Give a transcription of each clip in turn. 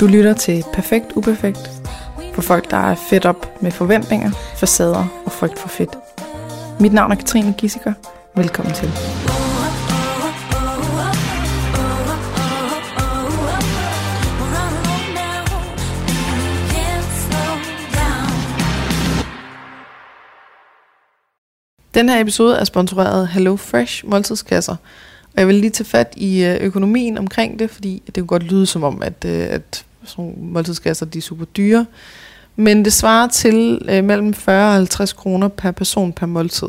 Du lytter til Perfekt Uperfekt for folk, der er fedt op med forventninger, facader og frygt for fedt. Mit navn er Katrine Gissiker. Velkommen til. Den her episode er sponsoreret af Hello Fresh måltidskasser. Og jeg vil lige tage fat i økonomien omkring det, fordi det kunne godt lyde som om, at sådan nogle måltidskasser de er super dyre. Men det svarer til mellem 40 og 50 kroner per person per måltid.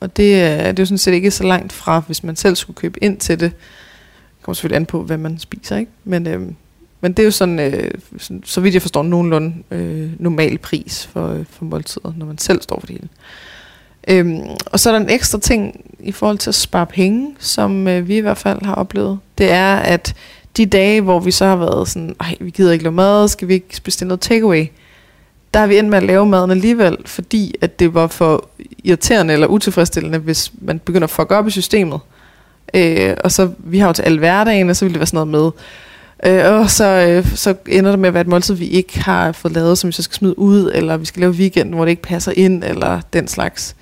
Og det er jo sådan set ikke så langt fra, hvis man selv skulle købe ind til det. Det kommer selvfølgelig an på, hvad man spiser, ikke? Men det er jo sådan, så vidt jeg forstår, nogenlunde normal pris for måltider, når man selv står for det hele. Og så er der en ekstra ting i forhold til at spare penge, som vi i hvert fald har oplevet. Det er, at de dage, hvor vi så har været sådan, ej, vi gider ikke lave mad, skal vi ikke bestille noget takeaway? Der har vi endt med at lave maden alligevel, fordi at det var for irriterende eller utilfredsstillende, hvis man begynder at fuck op i systemet. Og så, vi har jo til alle hverdagen, og så ville det være sådan noget med. Og så ender det med at være et måltid, vi ikke har fået lavet, som vi så skal smide ud, eller vi skal lave weekenden, hvor det ikke passer ind, eller den slags.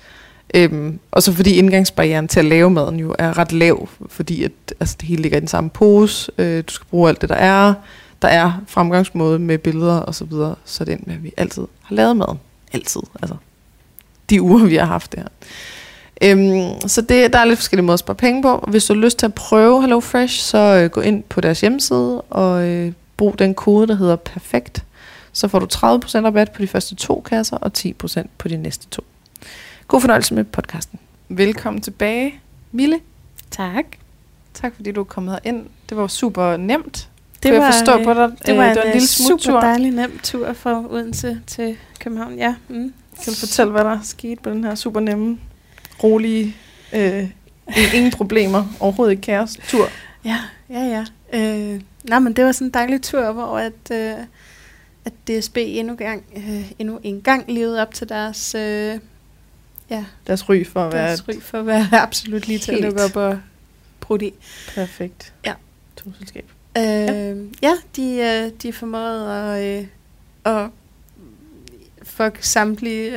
Og så fordi indgangsbarrieren til at lave maden jo er ret lav, fordi at, altså, det hele ligger i den samme pose, du skal bruge alt det der er fremgangsmåde med billeder og så videre, så det er med at vi altid har lavet maden, altid, altså de uger vi har haft det her. Så der er lidt forskellige måder at spare penge på. Hvis du har lyst til at prøve Hello Fresh, så gå ind på deres hjemmeside og brug den kode der hedder perfekt, så får du 30% rabat på de første 2 kasser og 10% på de næste 2. God fornøjelse med podcasten. Velkommen tilbage, Mille. Tak. Tak fordi du er kommet herind. Det var super nemt. Det var, jeg forstår på dig. Det var en lille super dejlig nem tur fra Odense til København. Ja. Mm. Kan du fortælle, hvad der skete på den her super nemme, rolige, ingen problemer, overhovedet ikke kaos tur? Ja. Nej, men det var sådan en dejlig tur, hvor at DSB endnu en gang levede op til deres... Deres ry for at være... absolut lige til at lukke op og bruge det. Perfekt. Ja. Tuselskab. De formåede at fuck samtlige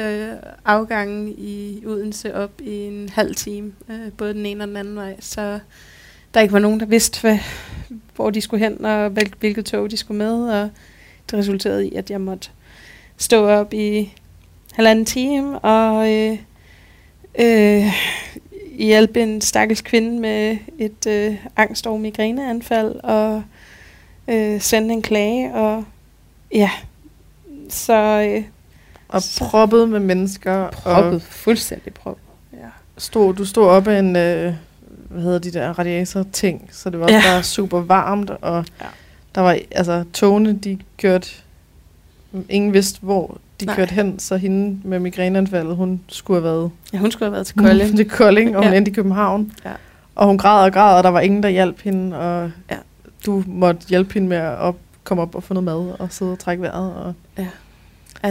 afgange i Odense op i en halv time, både den ene og den anden vej, så der ikke var nogen, der vidste, hvor de skulle hen, og hvilket tog de skulle med, og det resulterede i, at jeg måtte stå op i halvanden time og... hjælpe en stakkels kvinde med et angst- og migræneanfald og sende en klage og så proppet med mennesker, proppet, og fuldstændig proppet. Ja. Du stod op af en hvad hedder de der radiator ting, så det var også bare super varmt, og der var altså togene, de kørte, ingen vidste hvor de kørte hen, så hende med migræneanfaldet, hun skulle have været til Kolding. Til Kolding, og hun endte i København. Ja. Og hun græd, og der var ingen, der hjalp hende, og du måtte hjælpe hende med at komme op og få noget mad, og sidde og trække vejret. Og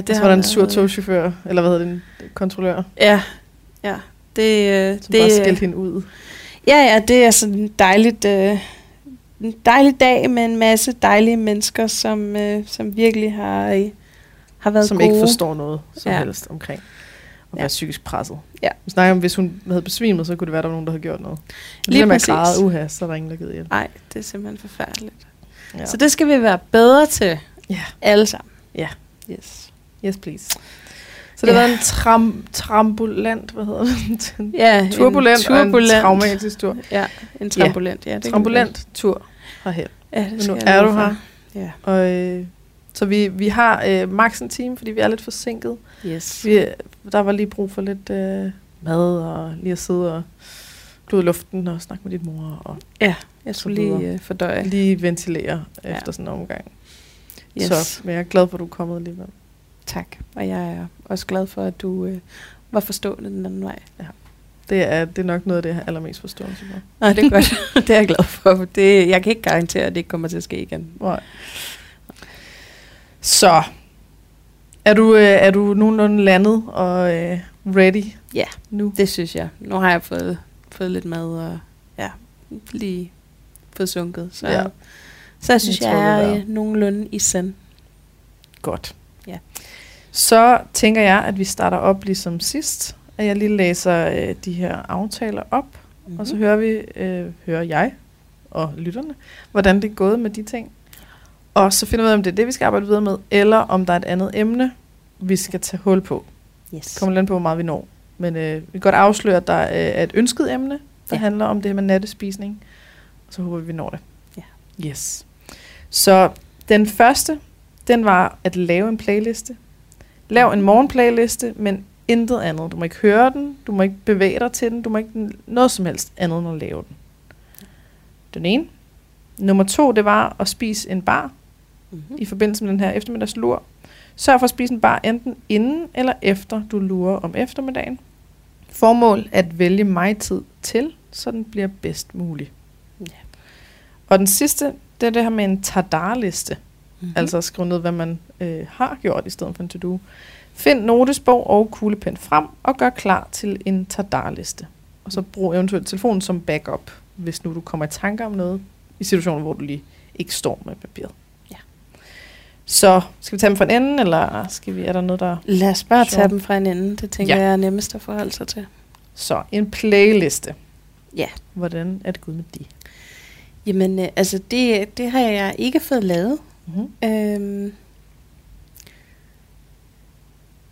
så var der en sur togchauffør, eller hvad hedder det, en kontrollør. Ja. Som bare skældte hende ud. Ja, det er sådan en dejlig dag med en masse dejlige mennesker, som virkelig har været gode. Ikke forstår noget som helst omkring at være psykisk presset. Ja. Vi snakker om, hvis hun havde besvimet, så kunne det være, der var nogen, der havde gjort noget. Men lige præcis. Så er der ingen, der gider hjælp. Nej, det er simpelthen forfærdeligt. Ja. Så det skal vi være bedre til. Alle sammen. Ja. Yes. Yes, please. Så det var en trambulant, hvad hedder det? en turbulent og en traumatisk tur. Ja, en trambulant. Ja, trambulant tur herhen. Ja, det skal. Men nu er du her. Ja. Og... så vi har maks en time, fordi vi er lidt forsinket. Yes. Der var lige brug for lidt mad, og lige at sidde og glude luften og snakke med dit mor. Og jeg skulle lige fordøje. Lige ventilere efter sådan en omgang. Yes. Så men jeg er glad for, at du er kommet alligevel. Tak, og jeg er også glad for, at du var forstående den anden vej. Ja. Det er nok noget af det, jeg har allermest forståelse for. Nej, det er godt. Det er jeg glad for. Jeg kan ikke garantere, at det ikke kommer til at ske igen. Nej. Så, er du nogenlunde landet og ready? Ja, nu? Det synes jeg. Nu har jeg fået lidt mad og lige fået sunket, så Så synes jeg, jeg er nogenlunde i send. Godt. Ja. Så tænker jeg, at vi starter op ligesom sidst, at jeg lige læser de her aftaler op, mm-hmm. og så hører vi, hører jeg og lytterne, hvordan det er gået med de ting. Og så finder vi ud af, om det er det, vi skal arbejde videre med, eller om der er et andet emne, vi skal tage hul på. Yes. Kommer lidt på, hvor meget vi når. Men vi kan godt afsløre, at der er et ønsket emne, der handler om det her med nattespisning. Og så håber vi, vi når det. Ja. Yes. Så den første, den var at lave en playliste. Lav en morgenplayliste, men intet andet. Du må ikke høre den, du må ikke bevæge dig til den, du må ikke noget som helst andet end at lave den. Den ene. Nummer 2, det var at spise en bar i forbindelse med den her eftermiddagslur. Sørg for at spise en bar enten inden eller efter du lurer om eftermiddagen. Formål at vælge mig-tid til, så den bliver bedst mulig. Ja. Og den sidste, det er det her med en tadarliste. Mm-hmm. Altså at skrive ned, hvad man har gjort i stedet for en to-do. Find notesbog og kuglepen frem og gør klar til en tadarliste. Og så brug eventuelt telefonen som backup, hvis nu du kommer i tanker om noget. I situationer, hvor du lige ikke står med papiret. Ja. Så skal vi tage dem fra en ende, eller skal vi, er der noget, der... Lad os bare tage dem fra en ende. Det tænker jeg er nemmest at forholde sig til. Så en playliste. Ja. Hvordan er det gået med det? Jamen, altså det har jeg ikke fået lavet. Mm-hmm.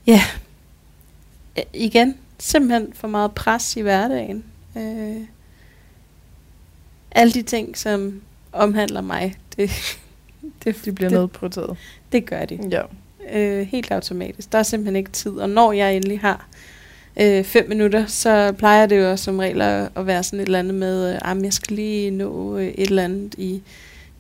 Ja. Igen, simpelthen for meget pres i hverdagen. Alle de ting, som omhandler mig, de bliver nedprioriteret. Det gør de. Ja. Helt automatisk. Der er simpelthen ikke tid. Og når jeg endelig har 5 minutter, så plejer det jo som regel at være sådan et eller andet med, jeg skal lige nå et eller andet i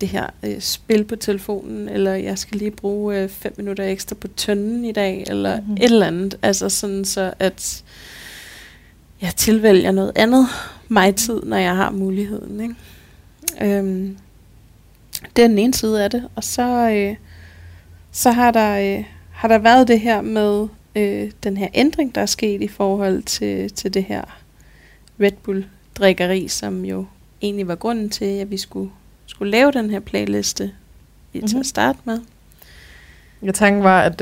det her spil på telefonen, eller jeg skal lige bruge 5 minutter ekstra på tønden i dag, eller et eller andet. Altså sådan så, at jeg tilvælger noget andet mig-tid, når jeg har muligheden. Ikke? Det er den ene side af det. Og så har der været det her med den her ændring, der er sket i forhold til det her Red Bull-drikkeri, som jo egentlig var grunden til, at vi skulle lave den her playliste til at starte med. Jeg tænkte var, at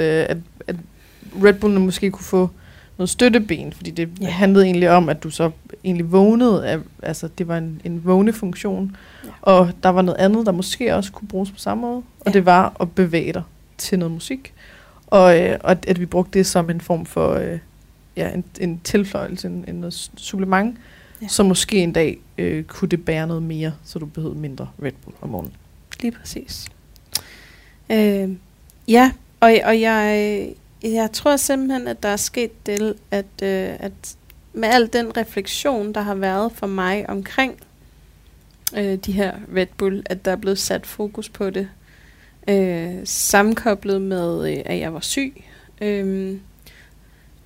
Red Bullene måske kunne få noget støtteben, fordi det handlede egentlig om, at du så egentlig vågnede af, altså det var en vågnefunktion, og der var noget andet, der måske også kunne bruges på samme måde, og det var at bevæge dig til noget musik, og at vi brugte det som en form for en tilføjelse, en noget supplement, så måske en dag kunne det bære noget mere, så du behøvede mindre Red Bull om morgenen. Lige præcis. Og jeg tror simpelthen, at der er sket det, at med al den refleksion, der har været for mig omkring de her Red Bull, at der er blevet sat fokus på det, sammenkoblet med, at jeg var syg.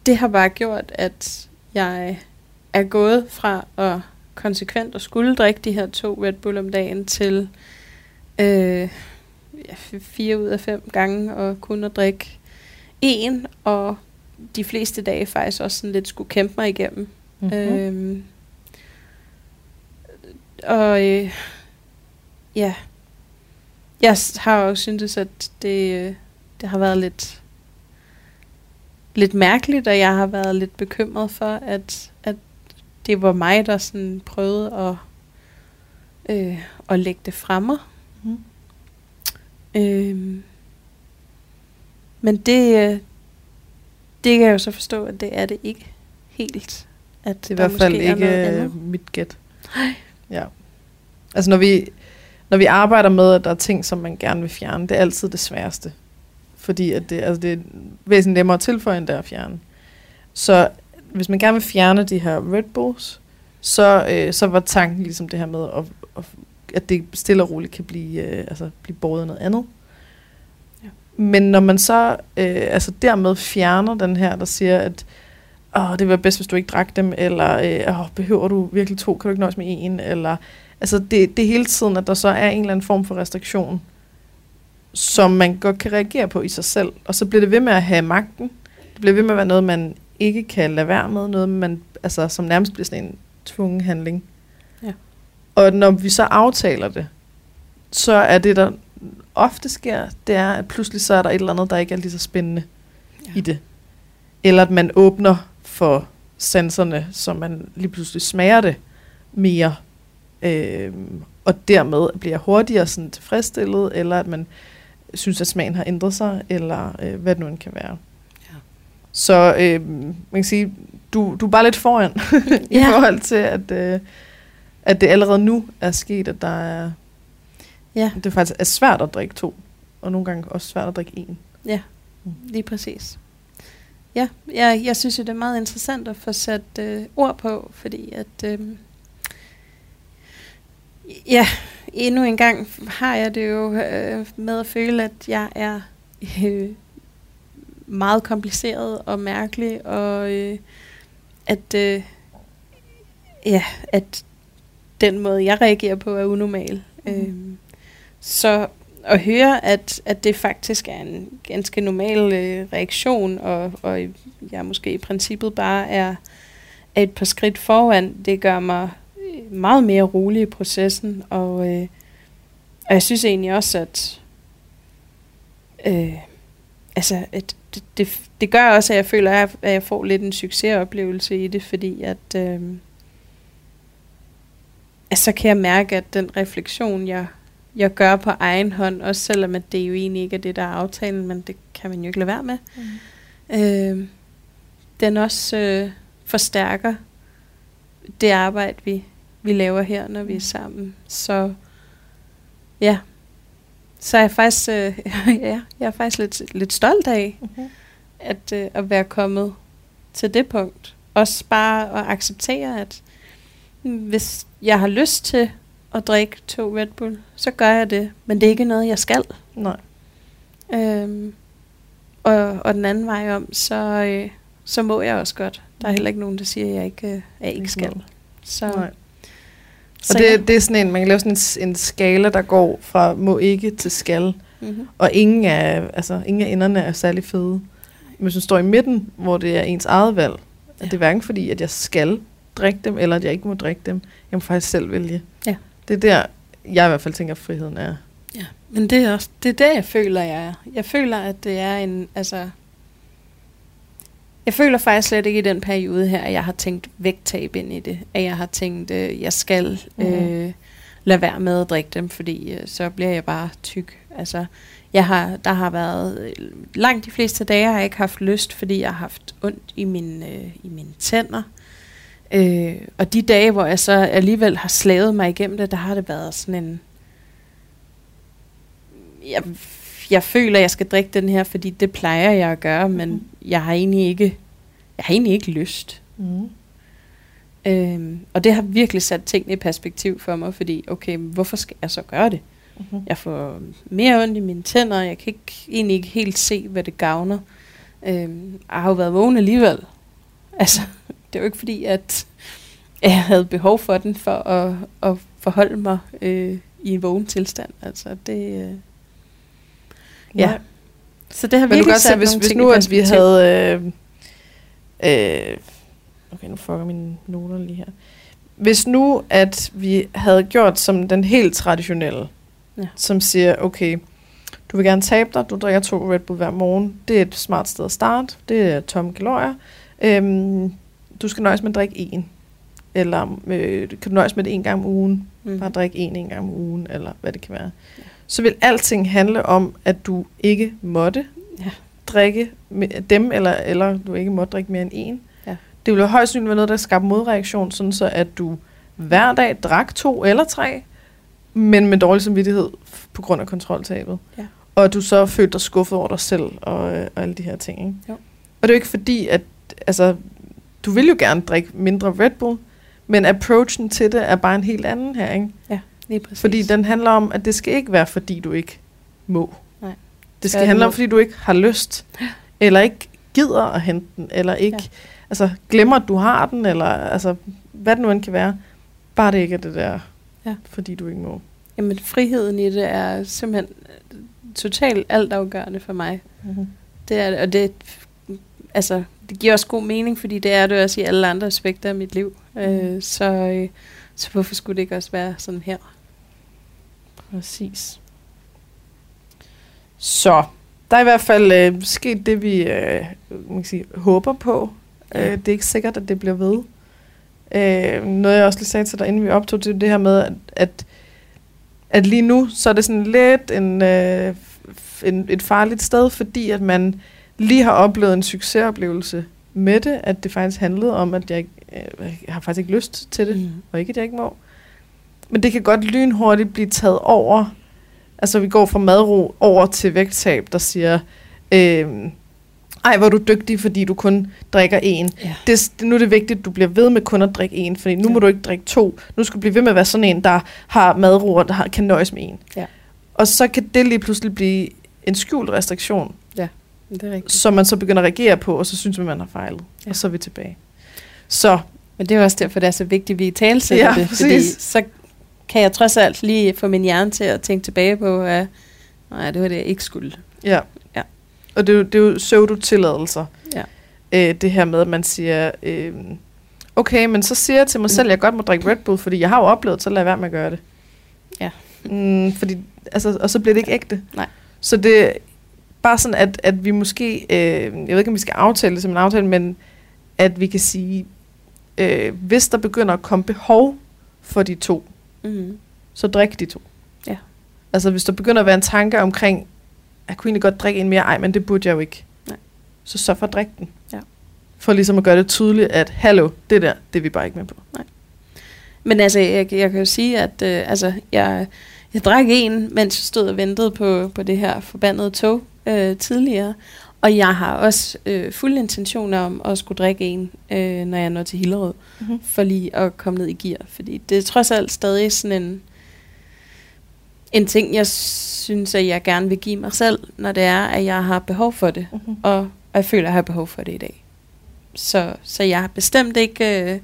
Det har bare gjort, at jeg er gået fra at konsekvent og skulle drikke de her 2 Red Bull om dagen til 4 ud af 5 gange og kun at drikke en, og de fleste dage faktisk også sådan lidt skulle kæmpe mig igennem. Mm-hmm. Jeg har jo syntes, at det har været lidt mærkeligt, og jeg har været lidt bekymret for, at det var mig, der sådan prøvede at lægge det fremme. Mm-hmm. Men det kan jeg jo så forstå, at det er det ikke helt. At det er i hvert fald ikke mit gæt. Nej. Ja. Altså når vi arbejder med, at der er ting, som man gerne vil fjerne, det er altid det sværeste. Fordi at det er væsentligt nemmere at tilføje, end det at fjerne. Så hvis man gerne vil fjerne de her Red Bulls, så var tanken ligesom det her med, at det stille og roligt kan blive båret af noget andet. Men når man så dermed fjerner den her, der siger, at det var bedst, hvis du ikke drak dem, eller behøver du virkelig 2, kan du ikke nøjes med 1, eller altså det hele tiden, at der så er en eller anden form for restriktion, som man godt kan reagere på i sig selv, og så bliver det ved med at have magten, det bliver ved med at være noget, man ikke kan lade være med, noget man, altså, som nærmest bliver sådan en tvungen handling. Ja. Og når vi så aftaler det, så er det der ofte sker, det er, at pludselig så er der et eller andet, der ikke er lige så spændende i det. Eller at man åbner for sanserne, så man lige pludselig smager det mere, og dermed bliver hurtigere sådan tilfredsstillet, eller at man synes, at smagen har ændret sig, eller hvad det nu end kan være. Ja. Så man kan sige, du er bare lidt foran i forhold til, at det allerede nu er sket, at der er... Ja. Det er faktisk er svært at drikke 2, og nogle gange også svært at drikke 1. Ja, lige præcis. Ja, jeg synes jo, det er meget interessant at få sat ord på, fordi at... ja, endnu en gang har jeg det jo med at føle, at jeg er meget kompliceret og mærkelig, og at den måde, jeg reagerer på, er unormal. Så at høre, at det faktisk er en ganske normal reaktion, og jeg måske i princippet bare er et par skridt foran, det gør mig meget mere rolig i processen, og jeg synes egentlig også, at at det gør også, at jeg føler, at jeg får lidt en succesoplevelse i det, fordi at så kan jeg mærke, at den refleksion, jeg gør på egen hånd, også selvom at det jo egentlig ikke er det, der er aftalen, men det kan man jo ikke lade være med, den også forstærker det arbejde, vi laver her, når vi er sammen. Så ja, så er jeg faktisk, jeg er faktisk lidt stolt af at være kommet til det punkt. Også bare at acceptere, at hvis jeg har lyst til at drikke 2 Red Bull, så gør jeg det, men det er ikke noget, jeg skal. Nej. Og den anden vej om, så må jeg også godt. Der er heller ikke nogen, der siger, at jeg ikke skal. Så. Nej. Og det er sådan en, man kan lave sådan en skala, der går fra må ikke til skal. Mm-hmm. Og ingen af enderne er særlig fede. Men hvis man står i midten, hvor det er ens eget valg, at det er hverken fordi, at jeg skal drikke dem, eller at jeg ikke må drikke dem. Jeg må faktisk selv vælge. Ja. Det er der, jeg i hvert fald tænker, at friheden er. Ja, men det er også det, jeg føler, jeg er. Jeg føler, at det er en... altså, jeg føler faktisk slet ikke i den periode her, at jeg har tænkt vægttab ind i det. At jeg har tænkt, jeg skal lade være med at drikke dem, fordi så bliver jeg bare tyk. Altså, der har været langt de fleste dage, jeg har ikke haft lyst, fordi jeg har haft ondt i mine tænder. Og de dage, hvor jeg så alligevel har slaget mig igennem det, der har det været sådan en... Jeg føler, at jeg skal drikke den her, fordi det plejer jeg at gøre, men jeg har egentlig ikke lyst. Mm. Og det har virkelig sat tingene i perspektiv for mig, fordi, okay, hvorfor skal jeg så gøre det? Mm-hmm. Jeg får mere ondt i mine tænder, jeg kan egentlig ikke helt se, hvad det gavner. Jeg har jo været vågen alligevel. Altså, det er jo ikke fordi, at jeg havde behov for den, for at forholde mig i en vågen tilstand. Altså, det... Ja. Så det har vi godt set, hvis nu at vi havde okay, nu fucker mine noter lige her. Hvis nu at vi havde gjort som den helt traditionelle, som siger, okay, du vil gerne tabe dig, du drikker 2 Red Bull hver morgen, det er et smart sted at starte, det er tomme kalorier, du skal nøjes med at drikke 1, eller kan du nøjes med det 1 gang om ugen, bare drikke 1 gang om ugen, eller hvad det kan være. Ja. Så vil alting handle om, at du ikke måtte drikke dem, eller du ikke måtte drikke mere end 1. Ja. Det ville højst sandsynligt være noget, der skabte modreaktion, sådan så at du hver dag drak 2 eller 3, men med dårlig samvittighed på grund af kontroltabet. Ja. Og du så følte dig skuffet over dig selv, og alle de her ting. Ikke? Jo. Og det er jo ikke fordi, at altså, du vil jo gerne drikke mindre Red Bull, men approachen til det er bare en helt anden her, ikke? Ja. Fordi den handler om, at det skal ikke være, fordi du ikke må. Nej. Det skal handle om, fordi du ikke har lyst, eller ikke gider at hente den, eller ikke altså, glemmer, at du har den, eller altså, hvad det nu end kan være. Bare det ikke er det der, fordi du ikke må. Jamen, friheden i det er simpelthen totalt altafgørende for mig. Mm-hmm. Det er, og det, altså, det giver også god mening, fordi det er det også i alle andre aspekter af mit liv. Så hvorfor skulle det ikke også være sådan her? Præcis. Så der er i hvert fald sket det, vi håber på. Det er ikke sikkert, at det bliver ved. Noget jeg også lige sagde til dig, inden vi optog, det her med, at lige nu, så er det sådan lidt et farligt sted, fordi at man lige har oplevet en succesoplevelse med det, at det faktisk handlede om, at jeg har faktisk ikke lyst til det, og ikke at jeg ikke må. Men det kan godt lynhurtigt blive taget over. Altså vi går fra madro over til vægttab, der siger, ej hvor er du dygtig, fordi du kun drikker én. Ja. Nu er det vigtigt, at du bliver ved med kun at drikke én, fordi nu må du ikke drikke to. Nu skal du blive ved med at være sådan en, der har madro, og kan nøjes med én. Ja. Og så kan det lige pludselig blive en skjult restriktion, som man så begynder at reagere på, og så synes man har fejlet. Ja. Og så er vi tilbage. Så. Men det er også derfor, det er så vigtigt, at vi italesætter det. Fordi så kan jeg trods alt lige få min hjerne til at tænke tilbage på, at nej, det var det, jeg ikke skulle. Ja. Ja. Og det er jo pseudotilladelser. Ja. Det her med, at man siger, okay, men så siger jeg til mig selv, at jeg godt må drikke Red Bull, fordi jeg har jo oplevet, så lad være med at gøre det. Ja. Fordi, altså, og så bliver det ikke ægte. Nej. Så det er bare sådan, at vi måske, jeg ved ikke, om vi skal aftale det som en aftale, men at vi kan sige, hvis der begynder at komme behov for de to, så drik de to. Ja. Altså hvis der begynder at være en tanke omkring, jeg kunne egentlig godt drikke en mere, ej, men det burde jeg jo ikke. Nej. Så for at drikke den. Ja. For ligesom at gøre det tydeligt, at hallo, det er vi bare ikke med på. Nej. Men altså, jeg kan jo sige, at jeg drak en, mens jeg stod og ventede på det her forbandede tog tidligere. Og jeg har også fuld intention om at skulle drikke en, når jeg når til Hillerød, for lige at komme ned i gear. Fordi det er trods alt stadig sådan en ting, jeg synes, at jeg gerne vil give mig selv, når det er, at jeg har behov for det. Og jeg føler, at jeg har behov for det i dag. Så jeg har bestemt ikke...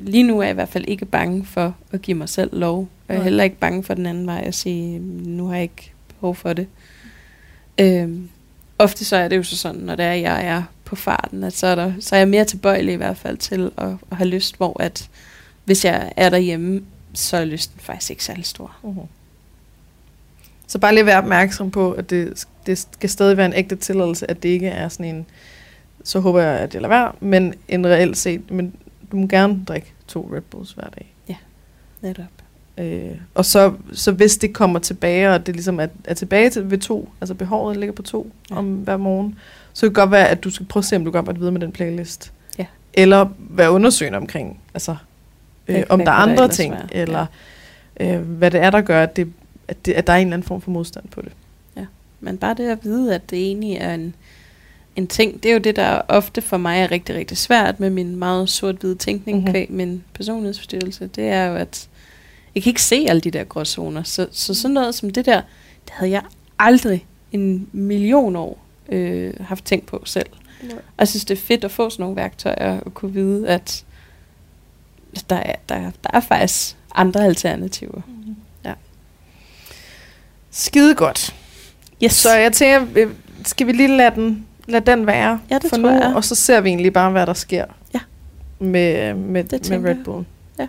lige nu er jeg i hvert fald ikke bange for at give mig selv lov. Og jeg er heller ikke bange for den anden vej at sige, nu har jeg ikke behov for det. Ofte så er det jo så sådan, når det er, jeg er på farten, at så er jeg mere tilbøjelig i hvert fald til at have lyst, hvor at hvis jeg er derhjemme, så er lysten faktisk ikke særlig stor. Så bare lige være opmærksom på, at det skal stadig være en ægte tilladelse, at det ikke er sådan en, så håber jeg, at det lader være, men en reelt set, men du må gerne drikke 2 Red Bulls hver dag. Ja, netop. Og så hvis det kommer tilbage, og det ligesom er tilbage ved 2, altså behovet ligger på 2 om hver morgen, så kan det godt være, at du skal prøve at se, om du kan arbejde videre med den playlist. Ja. Eller være undersøgende omkring, altså om der er andre ting, eller hvad det er, der gør, at der er en eller anden form for modstand på det. Ja, men bare det at vide, at det egentlig er en ting, det er jo det, der ofte for mig er rigtig, rigtig svært med min meget sort-hvide tænkning kvæg min personlighedsforstyrrelse, det er jo, at jeg kan ikke se alle de der gråzoner. Så sådan noget som det der, det havde jeg aldrig en million år haft tænkt på selv. Nej. Og jeg synes, det er fedt at få sådan nogle værktøjer og kunne vide, at der er faktisk andre alternativer. Ja. Skide godt. Yes. Så jeg tænker, skal vi lige lade den være for nu, jeg. Og så ser vi egentlig bare, hvad der sker med Red Bull. Ja.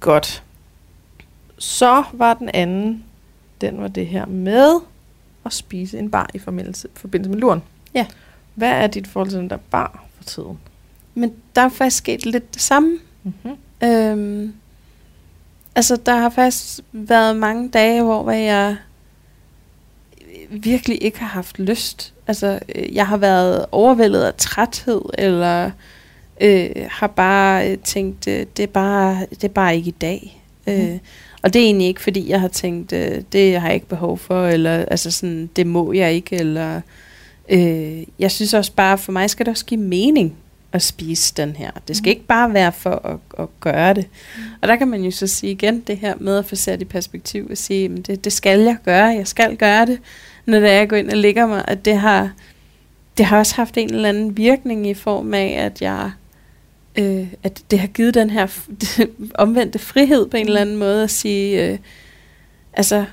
Godt. Så var den anden, den var det her med at spise en bar i forbindelse med luren. Ja. Hvad er dit forhold til den der bar for tiden? Men der er faktisk sket lidt det samme. Altså, der har faktisk været mange dage, hvor jeg virkelig ikke har haft lyst. Altså, jeg har været overvældet af træthed, eller har bare tænkt, det er bare ikke i dag. Og det er egentlig ikke, fordi jeg har tænkt, det har jeg ikke behov for, eller altså sådan, det må jeg ikke, eller jeg synes også bare, for mig skal det også give mening at spise den her. Det skal ikke bare være for at gøre det. Og der kan man jo så sige igen, det her med at få sat i perspektiv og sige, jamen det skal jeg gøre, jeg skal gøre det, når det er, jeg går ind og ligger mig, at det har også haft en eller anden virkning i form af, at jeg at det har givet den her omvendte frihed på en eller anden måde at sige, altså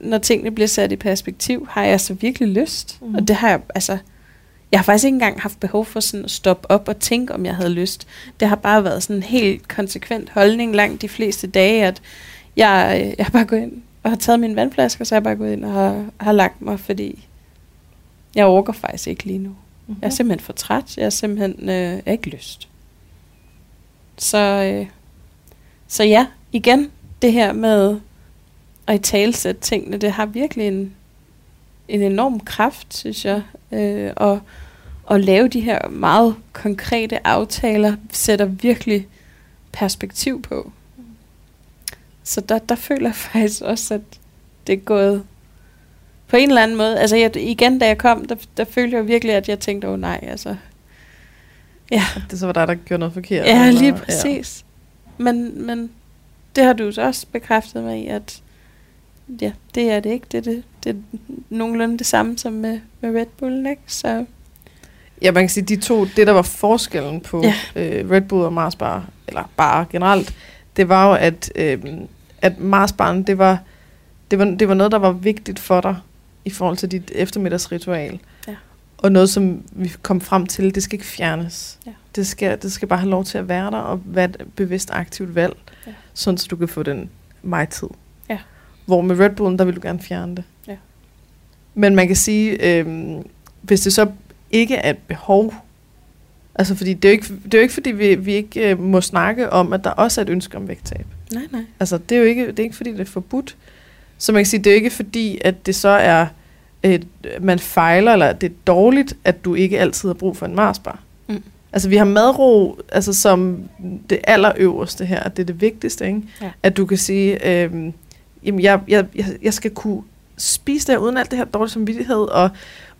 når tingene bliver sat i perspektiv, har jeg så virkelig lyst, og det har jeg, altså jeg har faktisk ikke engang haft behov for sådan at stoppe op og tænke, om jeg havde lyst. Det har bare været sådan en helt konsekvent holdning langt de fleste dage, at jeg har bare gået ind og har taget min vandflaske, og så er jeg bare gået ind og har lagt mig, fordi jeg orker faktisk ikke lige nu. Mm-hmm. Jeg er simpelthen for træt. Jeg er simpelthen ikke lyst. Så ja, igen, det her med at italesætte tingene, det har virkelig en enorm kraft, synes jeg. Og lave de her meget konkrete aftaler, sætter virkelig perspektiv på. Så der føler jeg faktisk også, at det er gået på en eller anden måde. Altså igen, da jeg kom, der følte jeg virkelig, at jeg tænkte, åh nej, altså. Ja. Det så var der gjorde noget forkert. Ja, lige præcis. Ja. Men det har du så også bekræftet mig i, at ja, det er det ikke. Det er nogenlunde det samme som med Red Bullen, ikke? Så. Ja, man kan sige, de to, det der var forskellen på Red Bull og Mars Bar, eller bare generelt, det var jo, at Mars Bar'en, det var noget, der var vigtigt for dig i forhold til dit eftermiddagsritual. Ja. Og noget, som vi kom frem til, det skal ikke fjernes. Ja. Det skal bare have lov til at være der og være et bevidst aktivt valg, sådan så du kan få den mig-tid. Ja. Hvor med Red Bullen, der vil du gerne fjerne det. Ja. Men man kan sige, hvis det så ikke er et behov. Altså, fordi det er jo ikke fordi, vi ikke må snakke om, at der også er et ønske om vægttab. Nej. Altså, det er ikke fordi, det er forbudt. Så man kan sige, det er ikke fordi, at det så er, man fejler, eller det er dårligt, at du ikke altid har brug for en marsbar. Mm. Altså, vi har madro, altså, som det allerøverste her, og det er det vigtigste, ikke? Ja. At du kan sige, jamen, jeg skal kunne spise det her, uden alt det her dårlige samvittighed, og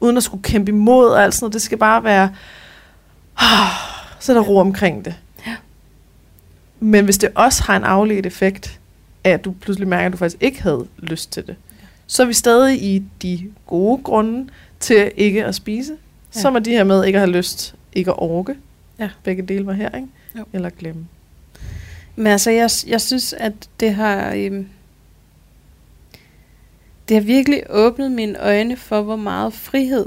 uden at skulle kæmpe imod, og alt sådan noget. Det skal bare være, så er der ro omkring det. Ja. Men hvis det også har en afledt effekt, at du pludselig mærker, at du faktisk ikke havde lyst til det, så er vi stadig i de gode grunde til ikke at spise. Ja. Så er de her med ikke at have lyst, ikke at orke. Ja. Begge dele var her, ikke? Jo. Eller glemme. Men altså, jeg synes, at det har... Det har virkelig åbnet mine øjne for, hvor meget frihed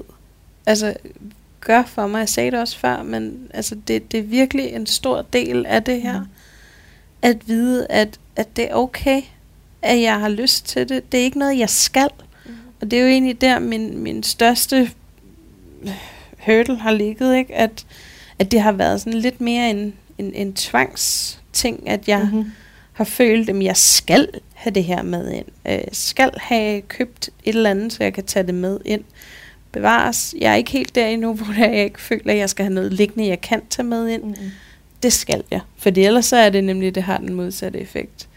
altså gør for mig. Jeg sagde det også før, men altså, det er virkelig en stor del af det her. Mm. At vide, at det er okay, at jeg har lyst til det. Det er ikke noget, jeg skal. Mm. Og det er jo egentlig der, min største hurdle har ligget, ikke? At det har været sådan lidt mere en tvangsting, at jeg har følt, at jeg skal have det her med ind. Skal have købt et eller andet, så jeg kan tage det med ind. Bevares. Jeg er ikke helt der endnu, hvor jeg ikke føler, at jeg skal have noget liggende, jeg kan tage med ind. Mm-hmm. Det skal jeg. Fordi ellers så er det nemlig, det har den modsatte effekt.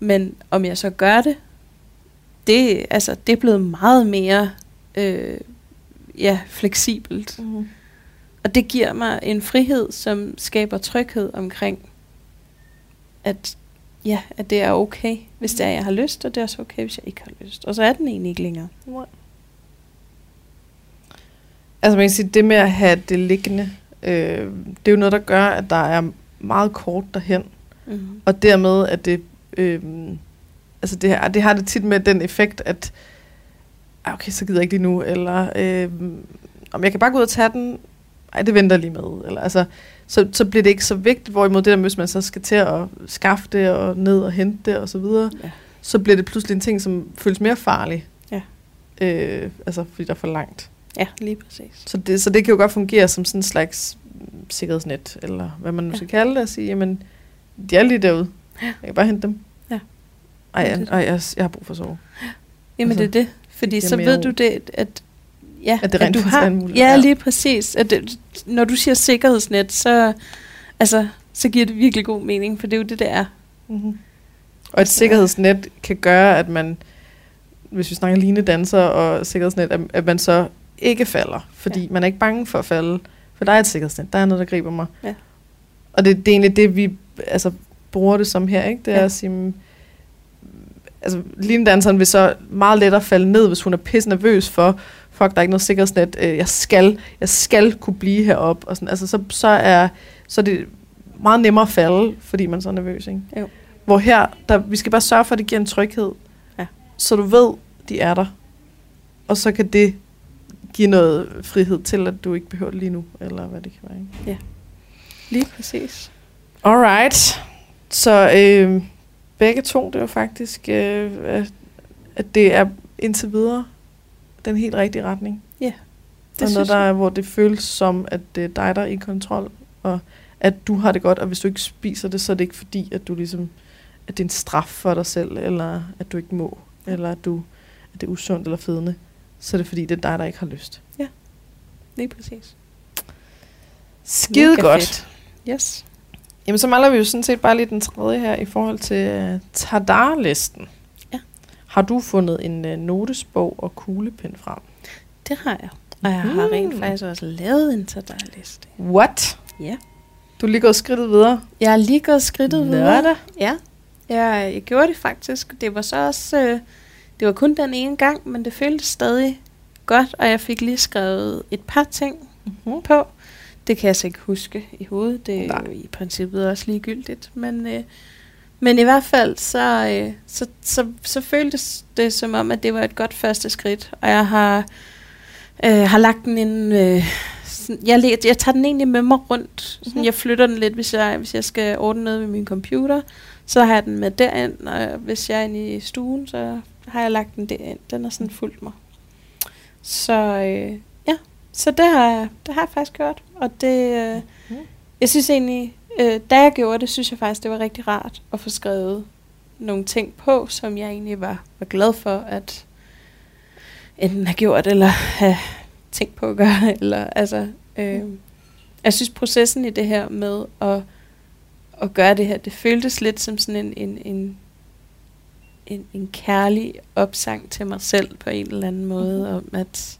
Men om jeg så gør det, altså, det er blevet meget mere fleksibelt. Mm-hmm. Og det giver mig en frihed, som skaber tryghed omkring, at det er okay, hvis det er, jeg har lyst, og det er også okay, hvis jeg ikke har lyst. Og så er den egentlig ikke længere. Wow. Altså man kan sige, det med at have det liggende, det er jo noget, der gør, at der er meget kort derhen. Mm-hmm. Og dermed, at det, altså det har det tit med den effekt, at okay, så gider jeg ikke lige nu, eller om jeg kan bare gå ud og tage den, ej, det venter lige med, eller altså... Så bliver det ikke så vigtigt, hvorimod det der, hvis man så skal til at skaffe det, og ned og hente det, og så videre, så bliver det pludselig en ting, som føles mere farlig. Ja. Altså, fordi der er for langt. Ja, lige præcis. Så det kan jo godt fungere som sådan en slags sikkerhedsnet, eller hvad man nu skal kalde det, og sige, jamen, de er lige derude. Ja. Jeg kan bare hente dem. Ja. Ej, jeg har brug for at sove. Ja. Jamen, altså, det er det. Fordi så ved du det, at... Ja, at det rent faktisk er en mulighed. Ja, lige præcis. At det, når du siger sikkerhedsnet, så giver det virkelig god mening, for det er jo det, det er. Mm-hmm. Og et sikkerhedsnet kan gøre, at man, hvis vi snakker linedanser og sikkerhedsnet, at man så ikke falder, fordi man er ikke bange for at falde, for der er et sikkerhedsnet, der er noget, der griber mig. Ja. Og det er egentlig det, vi altså, bruger det som her, ikke? Det er at sige... Altså, linedanseren vil så meget lettere falde ned, hvis hun er pisse nervøs for, fuck, der er ikke noget sikkerhedsnet, jeg skal kunne blive heroppe, og sådan, altså, så er det meget nemmere at falde, fordi man er så nervøs, ikke? Jo. Hvor her, vi skal bare sørge for, at det giver en tryghed, så du ved, de er der, og så kan det give noget frihed til, at du ikke behøver det lige nu, eller hvad det kan være, ikke? Ja, lige præcis. Alright, så begge to, det var faktisk at det er indtil videre den helt rigtige retning. Ja. Yeah. Det er noget, der er, hvor det føles som, at det er dig, der er i kontrol, og at du har det godt, og hvis du ikke spiser det, så er det ikke fordi, at du ligesom, at det er en straf for dig selv, eller at du ikke må, eller at det er usundt eller fedende. Så er det fordi, det er dig, der ikke har lyst. Ja, lige præcis. Skide godt. Yes. Jamen, så maler vi jo sådan set bare lige den tredje her i forhold til Tadar-listen. Ja. Har du fundet en notesbog og kuglepen frem? Det har jeg. Og jeg har rent faktisk også lavet en Tadar-liste. What? Ja. Du er lige gået skridtet videre? Jeg er lige gået skridtet videre. Ja. Jeg gjorde det faktisk. Det var så også... det var kun den ene gang, men det føltes stadig godt, og jeg fik lige skrevet et par ting på. Det kan jeg så ikke huske i hovedet. Det er jo i princippet også ligegyldigt. Men i hvert fald, så føltes det som om, at det var et godt første skridt. Og jeg har lagt den en... jeg tager den egentlig med mig rundt. Sådan, jeg flytter den lidt, hvis jeg skal ordne noget med min computer. Så har jeg den med derind, og hvis jeg er inde i stuen, så har jeg lagt den derind. Den har sådan fulgt mig. Så ja, så det har jeg faktisk gjort. Og det, jeg synes egentlig, da jeg gjorde det, synes jeg faktisk, det var rigtig rart at få skrevet nogle ting på, som jeg egentlig var glad for, at enten har gjort, eller tænkt på at gøre. Eller, altså, jeg synes, processen i det her med at gøre det her, det føltes lidt som sådan en kærlig opsang til mig selv på en eller anden måde, om at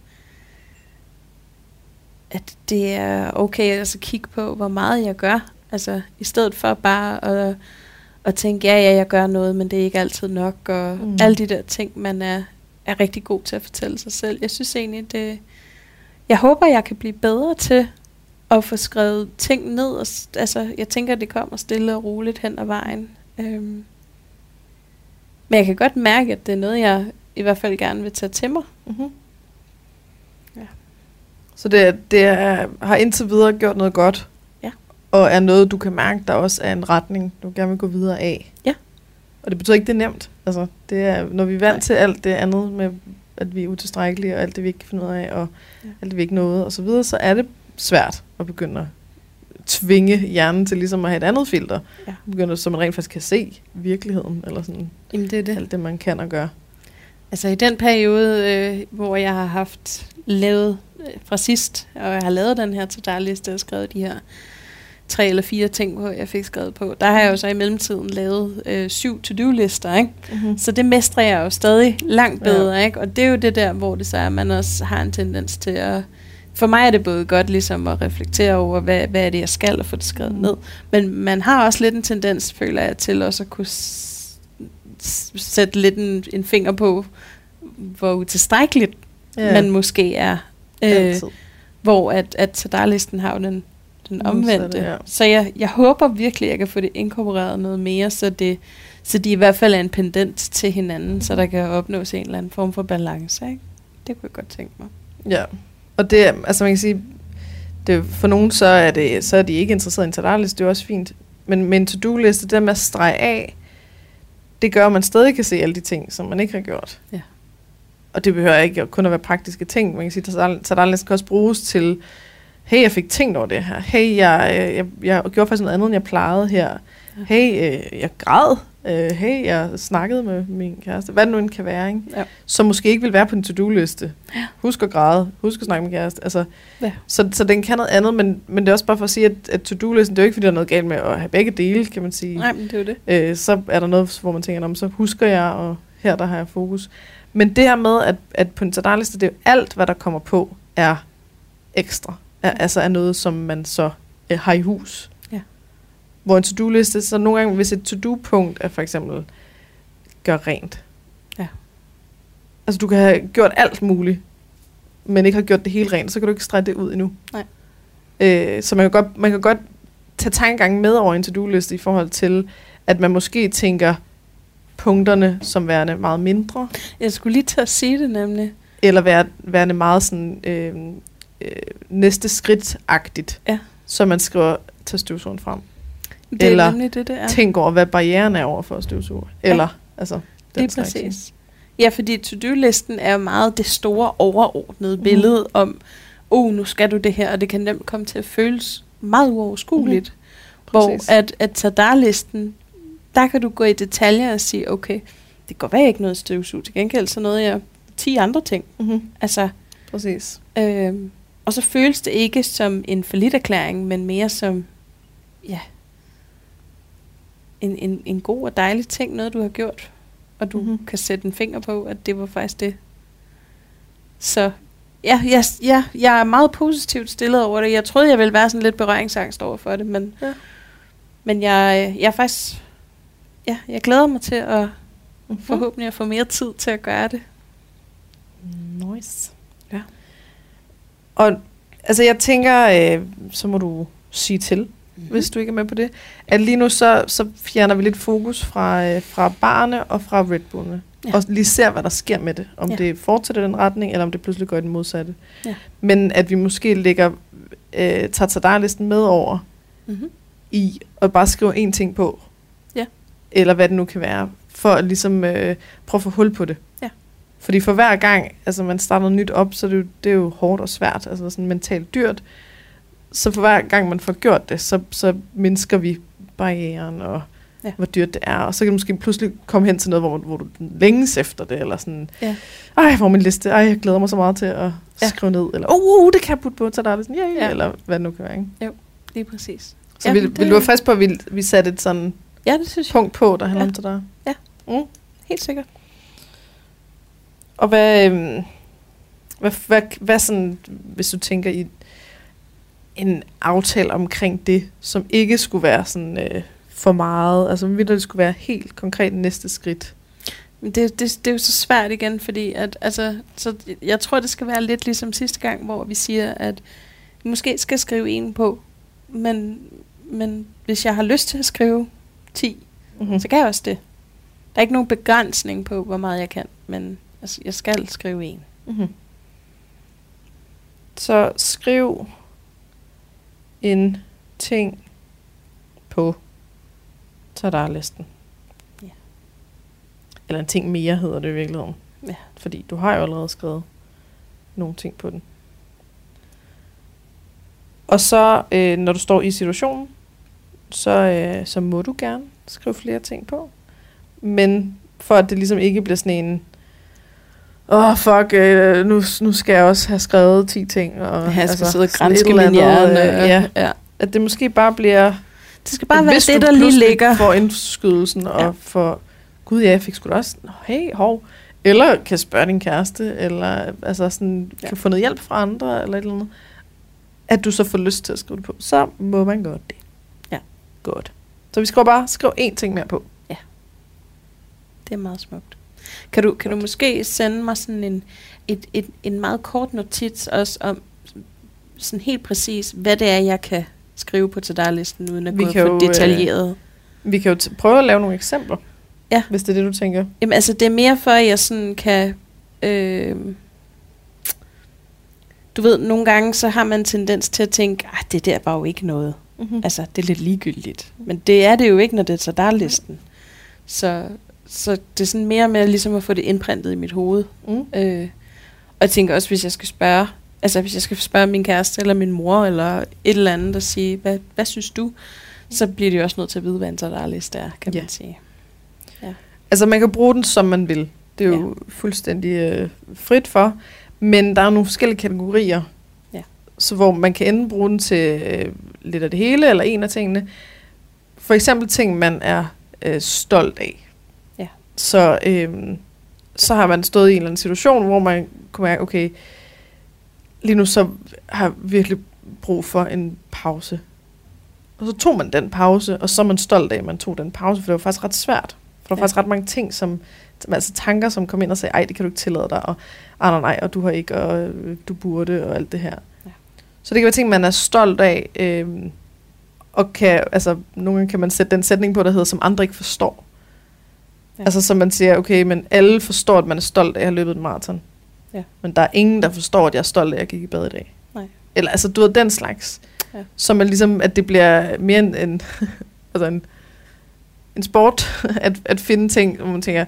det er okay at altså kigge på, hvor meget jeg gør. Altså i stedet for bare at tænke, ja, jeg gør noget, men det er ikke altid nok, og alle de der ting, man er rigtig god til at fortælle sig selv. Jeg synes egentlig, jeg håber, jeg kan blive bedre til at få skrevet ting ned, og altså, jeg tænker, det kommer stille og roligt hen ad vejen. Men jeg kan godt mærke, at det er noget, jeg i hvert fald gerne vil tage til mig. Mm-hmm. Ja. Så det har indtil videre gjort noget godt, ja, og er noget, du kan mærke, der også er en retning, du gerne vil gå videre af. Ja. Og det betyder ikke, det er nemt. Altså, det er, når vi er vant til alt det andet med, at vi er utilstrækkelige, og alt det, vi ikke kan finde ud af, og alt det, vi ikke nåede, og så videre, så er det svært at begynde at tvinge hjernen til ligesom at have et andet filter, så man rent faktisk kan se virkeligheden, eller sådan. Jamen, det er det. Alt det, man kan og gøre. Altså i den periode, hvor jeg har haft lavet fra sidst, og jeg har lavet den her Tadar-liste og skrevet de her 3 eller 4 ting, hvor jeg fik skrevet på, der har jeg jo så i mellemtiden lavet 7 to-do-lister, ikke? Mm-hmm. Så det mestrer jeg jo stadig langt bedre, ikke? Og det er jo det der, hvor det så er, at man også har en tendens til at... For mig er det både godt ligesom at reflektere over, hvad er det, jeg skal, og få det skrevet ned. Men man har også lidt en tendens, føler jeg, til også at kunne sætte lidt en finger på, hvor utilstrækkeligt man måske er. Hvor at Tadar-listen har jo den omvendte. Så jeg håber virkelig, at jeg kan få det inkorporeret noget mere, så de i hvert fald er en pendant til hinanden, så der kan opnås en eller anden form for balance, ikke? Det kunne jeg godt tænke mig. Ja. Og det, altså man kan sige, det, for nogen så er de ikke interesseret i en Tadar-liste, det er også fint. Men med en to-do-liste, det med at strege af, det gør, at man stadig kan se alle de ting, som man ikke har gjort. Ja. Og det behøver ikke kun at være praktiske ting. Man kan sige, at Tadar-listen kan også bruges til, hey, jeg fik tænkt over det her. Hey, jeg gjorde faktisk noget andet, end jeg plejede her. Hey, jeg græd. Hey, jeg snakkede med min kæreste. Hvad det nu end kan være, ikke? Ja. Som måske ikke vil være på en to-do-liste. Ja. Husk at græde. Husk at snakke med kæreste. Altså, så den kan noget andet, men det er også bare for at sige, at to-do-listen, det er jo ikke, fordi der er noget galt med at have begge dele, kan man sige. Nej, men det er jo det. Så er der noget, hvor man tænker, så husker jeg, og her der har jeg fokus. Men det her med, at på en Tadar-liste, det er jo alt, hvad der kommer på, er ekstra. Altså er noget, som man så har i hus. Hvor en to-do-liste, så nogle gange, hvis et to-do-punkt er for eksempel, gør rent. Ja. Altså, du kan have gjort alt muligt, men ikke har gjort det helt rent, så kan du ikke strege det ud endnu. Nej. Så man kan godt tage tankegangen med over en to-do-liste i forhold til, at man måske tænker punkterne som værende meget mindre. Jeg skulle lige til at sige det nemlig. Eller værende meget sådan næste skridt-agtigt. Ja. Så man skriver, tag støvsugeren frem. Det eller det er. Tænk over, hvad barrieren er over for at støvsuge. Eller, altså, det er præcis. Ja, fordi to-do-listen er jo meget det store overordnede billede om, nu skal du det her, og det kan nemt komme til at føles meget uoverskueligt. Hvor at tadarlisten, der kan du gå i detaljer og sige, okay, det går væk ikke noget støvsug, til gengæld så nåede jeg 10 andre ting. Altså, præcis. Og så føles det ikke som en falliterklæring, men mere som, ja, en god og dejlig ting, noget du har gjort, og du kan sætte en finger på, at det var faktisk det. Så jeg er meget positivt stillet over det. Jeg troede, jeg ville være sådan lidt berøringsangst over for det, men, men jeg er faktisk, jeg glæder mig til at forhåbentlig at få mere tid til at gøre det. Nice. Ja. Og altså, jeg tænker, så må du sige til, hvis du ikke er med på det, at lige nu så fjerner vi lidt fokus fra barerne og fra Red Bullene, og lige ser, hvad der sker med det, om det fortsætter den retning, eller om det pludselig går i den modsatte. Men at vi måske lægger tatarlisten med over i at bare skrive én ting på, eller hvad det nu kan være, for at ligesom prøve at få hul på det. Fordi for hver gang altså man starter nyt op, så det er jo hårdt og svært, altså sådan mentalt dyrt. Så for hver gang man får gjort det, så mindsker vi barrieren og hvor dyrt det er. Og så kan du måske pludselig komme hen til noget, hvor du længes efter det, eller sådan, ej, hvor min liste, jeg glæder mig så meget til at skrive ned, eller det kan jeg putte på, så der er det sådan, eller hvad det nu kan være, ikke? Jo, det er præcis. Så vil du være frisk på, at vi satte et sådan punkt på, der handler om det der? Ja, helt sikkert. Og hvad sådan, hvis du tænker i en aftale omkring det, som ikke skulle være sådan for meget, altså hvad det skulle være helt konkret næste skridt? Det er jo så svært igen, fordi at, altså, så jeg tror, det skal være lidt ligesom sidste gang, hvor vi siger, at vi måske skal skrive en på, men hvis jeg har lyst til at skrive 10, så kan jeg også det. Der er ikke nogen begrænsning på, hvor meget jeg kan, men altså, jeg skal skrive en. Så skriv en ting på tadarlisten. Ja. Eller en ting mere hedder det i virkeligheden. Ja. Fordi du har jo allerede skrevet nogle ting på den. Og så, når du står i situationen, så må du gerne skrive flere ting på. Men for at det ligesom ikke bliver sådan en nu skal jeg også have skrevet 10 ting. Og jeg skal sidde og grænske min hjerne. At det måske bare bliver... Det skal bare være det, der lige ligger. For indskydelsen og for... Gud jeg fik sgu da også... Eller kan spørge din kæreste, eller altså sådan, kan få noget hjælp fra andre, eller et eller andet. At du så får lyst til at skrive det på. Så må man godt det. Ja. Godt. Så vi skal bare skrive én ting mere på. Ja. Det er meget smukt. Kan du måske sende mig sådan en meget kort notits også om sådan helt præcis, hvad det er, jeg kan skrive på tadarlisten, uden at gå for detaljeret? Vi kan jo prøve at lave nogle eksempler, hvis det er det, du tænker. Jamen altså, det er mere for, at jeg sådan kan... du ved, nogle gange så har man tendens til at tænke, det der var jo ikke noget. Altså, det er lidt ligegyldigt. Men det er det jo ikke, når det er tadarlisten. Så det er sådan mere med ligesom at få det indprintet i mit hoved. Og jeg tænker også, hvis jeg skal spørge, altså hvis jeg skal spørge min kæreste eller min mor eller et eller andet og sige, hvad synes du? Så bliver det jo også nødt til at vide, hvad en tadarliste er, kan man sige. Ja. Altså man kan bruge den, som man vil. Det er jo fuldstændig frit for. Men der er nogle forskellige kategorier, så hvor man kan enten bruge den til lidt af det hele, eller en af tingene. For eksempel ting, man er stolt af. Så, så har man stået i en eller anden situation, hvor man kunne mærke, okay, lige nu så har jeg virkelig brug for en pause. Og så tog man den pause, og så er man stolt af, at man tog den pause, for det var faktisk ret svært. For der var faktisk ret mange ting, altså tanker, som kom ind og sagde, ej, det kan du ikke tillade dig, og nej, og du har ikke, og du burde, og alt det her. Ja. Så det kan være ting, man er stolt af, og kan, altså, nogle gange kan man sætte den sætning på, der hedder, som andre ikke forstår. Ja. Altså så man siger, okay, men alle forstår, at man er stolt af, at jeg har løbet en maraton. Ja. Men der er ingen, der forstår, at jeg er stolt af, at jeg gik i bad i dag. Nej. Eller altså, du ved, den slags. Ja. Så man ligesom, at det bliver mere en altså en sport at finde ting, hvor man tænker,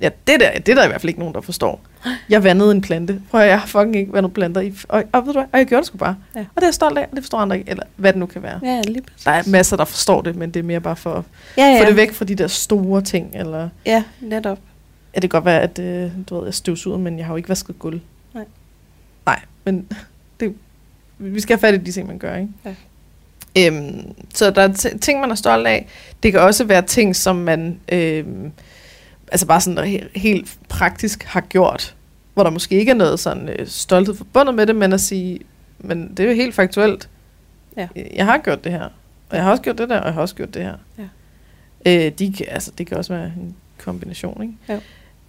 Ja, det der i hvert fald ikke nogen, der forstår. Jeg vandede en plante. Prøv at jeg har fucking ikke vandet planter i. Og ved du hvad? Og jeg gjorde det sgu bare. Ja. Og det er jeg stolt af, og det forstår andre ikke. Eller hvad det nu kan være. Ja, lige præcis. Der er masser, der forstår det, men det er mere bare for at få det væk fra de der store ting. Eller... Ja, netop. Ja, det kan godt være, at du ved, jeg støvs ud, men jeg har jo ikke vasket gulv. Nej. Nej, men det, vi skal have fat i de ting, man gør, ikke? Ja. Så der er ting, man er stolt af. Det kan også være ting, som man... altså bare sådan helt praktisk har gjort, hvor der måske ikke er noget sådan stolthed forbundet med det, men at sige, men det er jo helt faktuelt. Ja. Jeg har gjort det her, og jeg har også gjort det der, og jeg har også gjort det her. Ja. Det kan også være en kombination, ikke? Ja.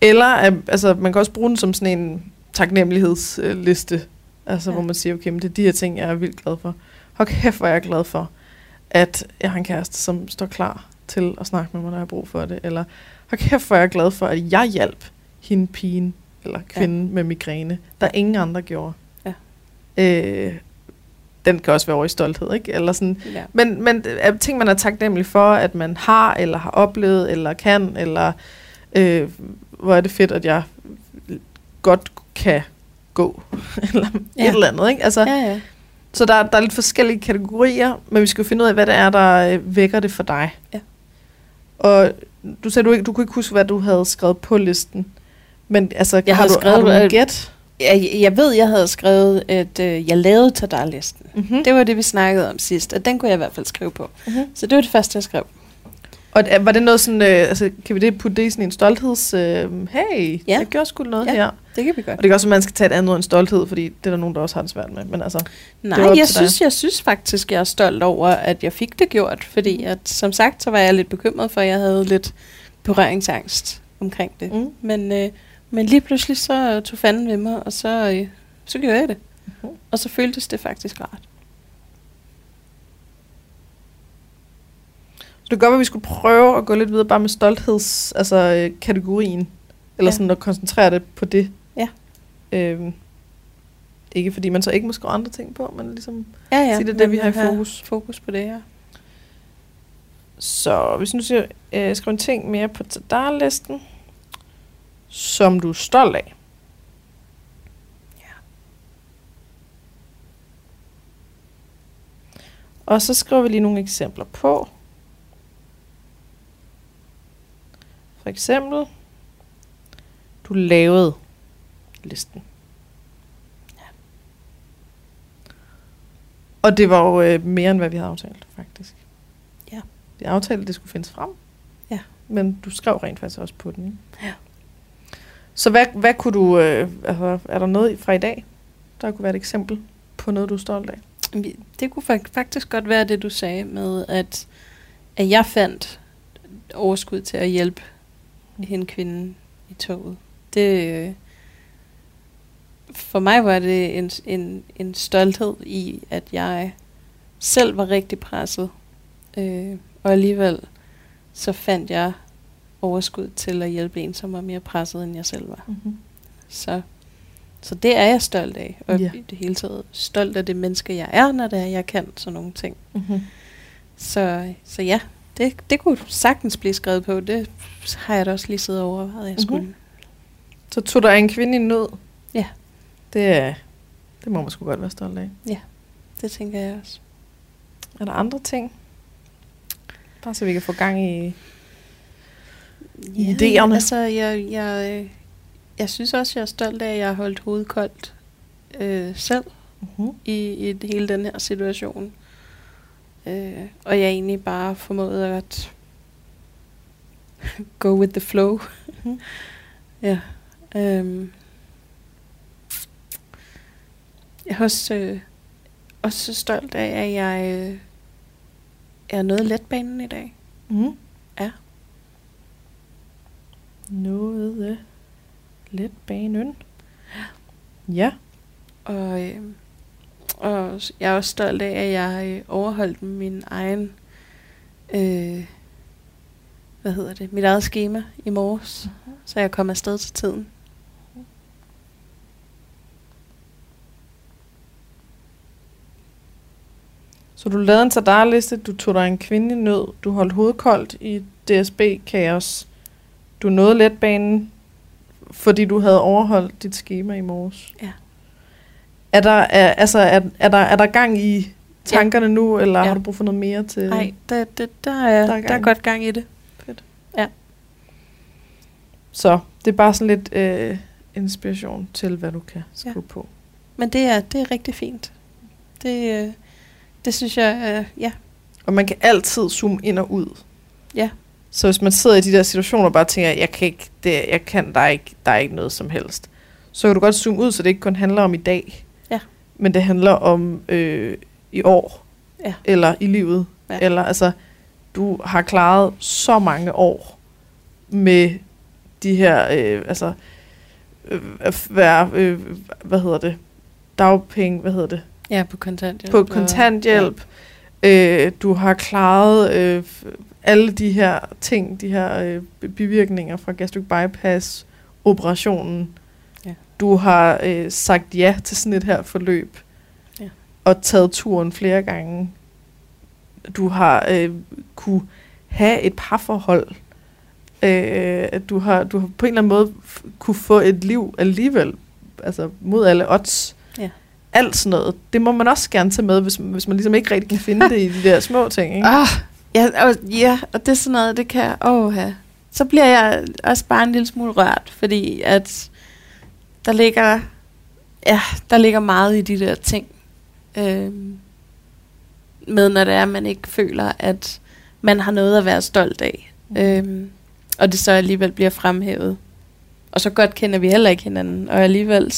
Eller, altså man kan også bruge den som sådan en taknemmelighedsliste, altså hvor man siger, okay, men det er de her ting, jeg er vildt glad for. Og kæft, hvor jeg er glad for, at jeg har en kæreste, som står klar til at snakke med mig, når jeg har brug for det, eller og kæft, hvor jeg er glad for, at jeg hjalp hende pigen, eller kvinden med migræne, der ingen andre gjorde. Ja. Den kan også være over i stolthed, ikke? Eller sådan. Ja. Men ting, man er taknemmelig for, at man har, eller har oplevet, eller kan, eller hvor er det fedt, at jeg godt kan gå, eller et eller andet, ikke? Altså, så der er lidt forskellige kategorier, men vi skal jo finde ud af, hvad det er, der vækker det for dig. Ja. Og du sagde, du kunne ikke huske, hvad du havde skrevet på listen. Men altså, har du en gæt? Jeg ved, jeg havde skrevet, at jeg lavede to-do-listen. Mm-hmm. Det var det, vi snakkede om sidst, og den kunne jeg i hvert fald skrive på. Mm-hmm. Så det var det første, jeg skrev. Og var det noget sådan, kan vi det putte det i sådan en stoltheds... hey, jeg gjorde sgu noget her. Det kan vi godt. Og det kan også, at man skal tage et andet end stolthed, fordi det er der nogen, der også har det svært med. Men altså, nej, jeg synes faktisk, jeg er stolt over, at jeg fik det gjort, fordi at, som sagt, så var jeg lidt bekymret for, at jeg havde lidt berøringsangst omkring det. Mm. Men lige pludselig så tog fanden ved mig, og så gjorde jeg det. Mm. Og så føltes det faktisk rart. Så det kan godt være, at vi skulle prøve at gå lidt videre bare med stolthedskategorien. Eller sådan at koncentrere det på det. Ja. Ikke fordi man så ikke må skrive andre ting på, men ligesom sige, det er det, vi har i fokus. Fokus på det, ja. Så hvis nu siger, skriv en ting mere på to-do-listen, som du er stolt af. Ja. Og så skriver vi lige nogle eksempler på. For eksempel, du lavede listen. Ja. Og det var jo mere end hvad vi havde aftalt, faktisk. Ja. Vi aftalte, at det skulle findes frem. Ja. Men du skrev rent faktisk også på den, ikke? Ja. Så hvad kunne du, altså er der noget fra i dag, der kunne være et eksempel på noget, du er stolt af? Det kunne faktisk godt være det, du sagde med, at jeg fandt overskud til at hjælpe hende kvinden i toget. Det for mig var det en stolthed i, at jeg selv var rigtig presset, og alligevel så fandt jeg overskud til at hjælpe en, som var mere presset end jeg selv var. Mm-hmm. Så det er jeg stolt af, og i det hele taget stolt af det menneske jeg er, når det er jeg kan sådan nogle ting. Mm-hmm. Så ja. Det kunne sagtens blive skrevet på. Det har jeg da også lige siddet og overvejet, jeg skulle. Mm-hmm. Så tog der en kvinde i nød? Ja. Det må man sgu godt være stolt af. Ja, det tænker jeg også. Er der andre ting? Bare så vi kan få gang i idéerne. Altså, jeg synes også, jeg er stolt af, at jeg har holdt hovedet koldt selv i hele den her situation. Og jeg egentlig bare formået at go with the flow. Ja. Jeg er også stolt af, at jeg er noget letbanen i dag. Mm. Ja. Noget letbanen. Ja. Og jeg er også stolt af, at jeg overholdt min egen, mit eget schema i morges, så jeg kom afsted til tiden. Så du lavede en to-do-liste, du tog dig en kvinde i nød, du holdt hovedet koldt i DSB-kaos, du nåede letbanen, fordi du havde overholdt dit schema i morges. Ja. Er der gang i tankerne nu, eller har du brug for noget mere til? Nej, der er godt gang i det. Fedt. Ja. Så det er bare sådan lidt inspiration til, hvad du kan skrive på. Men det er rigtig fint. Det synes jeg, ja. Og man kan altid zoome ind og ud. Ja. Så hvis man sidder i de der situationer og bare tænker, der er ikke noget som helst, så kan du godt zoome ud, så det ikke kun handler om i dag, men det handler om i år, eller i livet, eller altså, du har klaret så mange år med de her, dagpenge, Ja, på kontanthjælp. På kontanthjælp. Du har klaret alle de her ting, de her bivirkninger fra gastric bypass operationen. Ja. Du har sagt ja til sådan et her forløb og taget turen flere gange. Du har kunne have et parforhold. Du har på en eller anden måde kunne få et liv alligevel, altså mod alle odds. Alt sådan noget. Det må man også gerne tage med, hvis man ligesom ikke rigtig kan finde det i de der små ting, ikke? Og det er sådan noget, det kan have. Så bliver jeg også bare en lille smule rørt, fordi at der ligger meget i de der ting. Med når det er, at man ikke føler, at man har noget at være stolt af. Og det så alligevel bliver fremhævet. Og så godt kender vi heller ikke hinanden. Og alligevel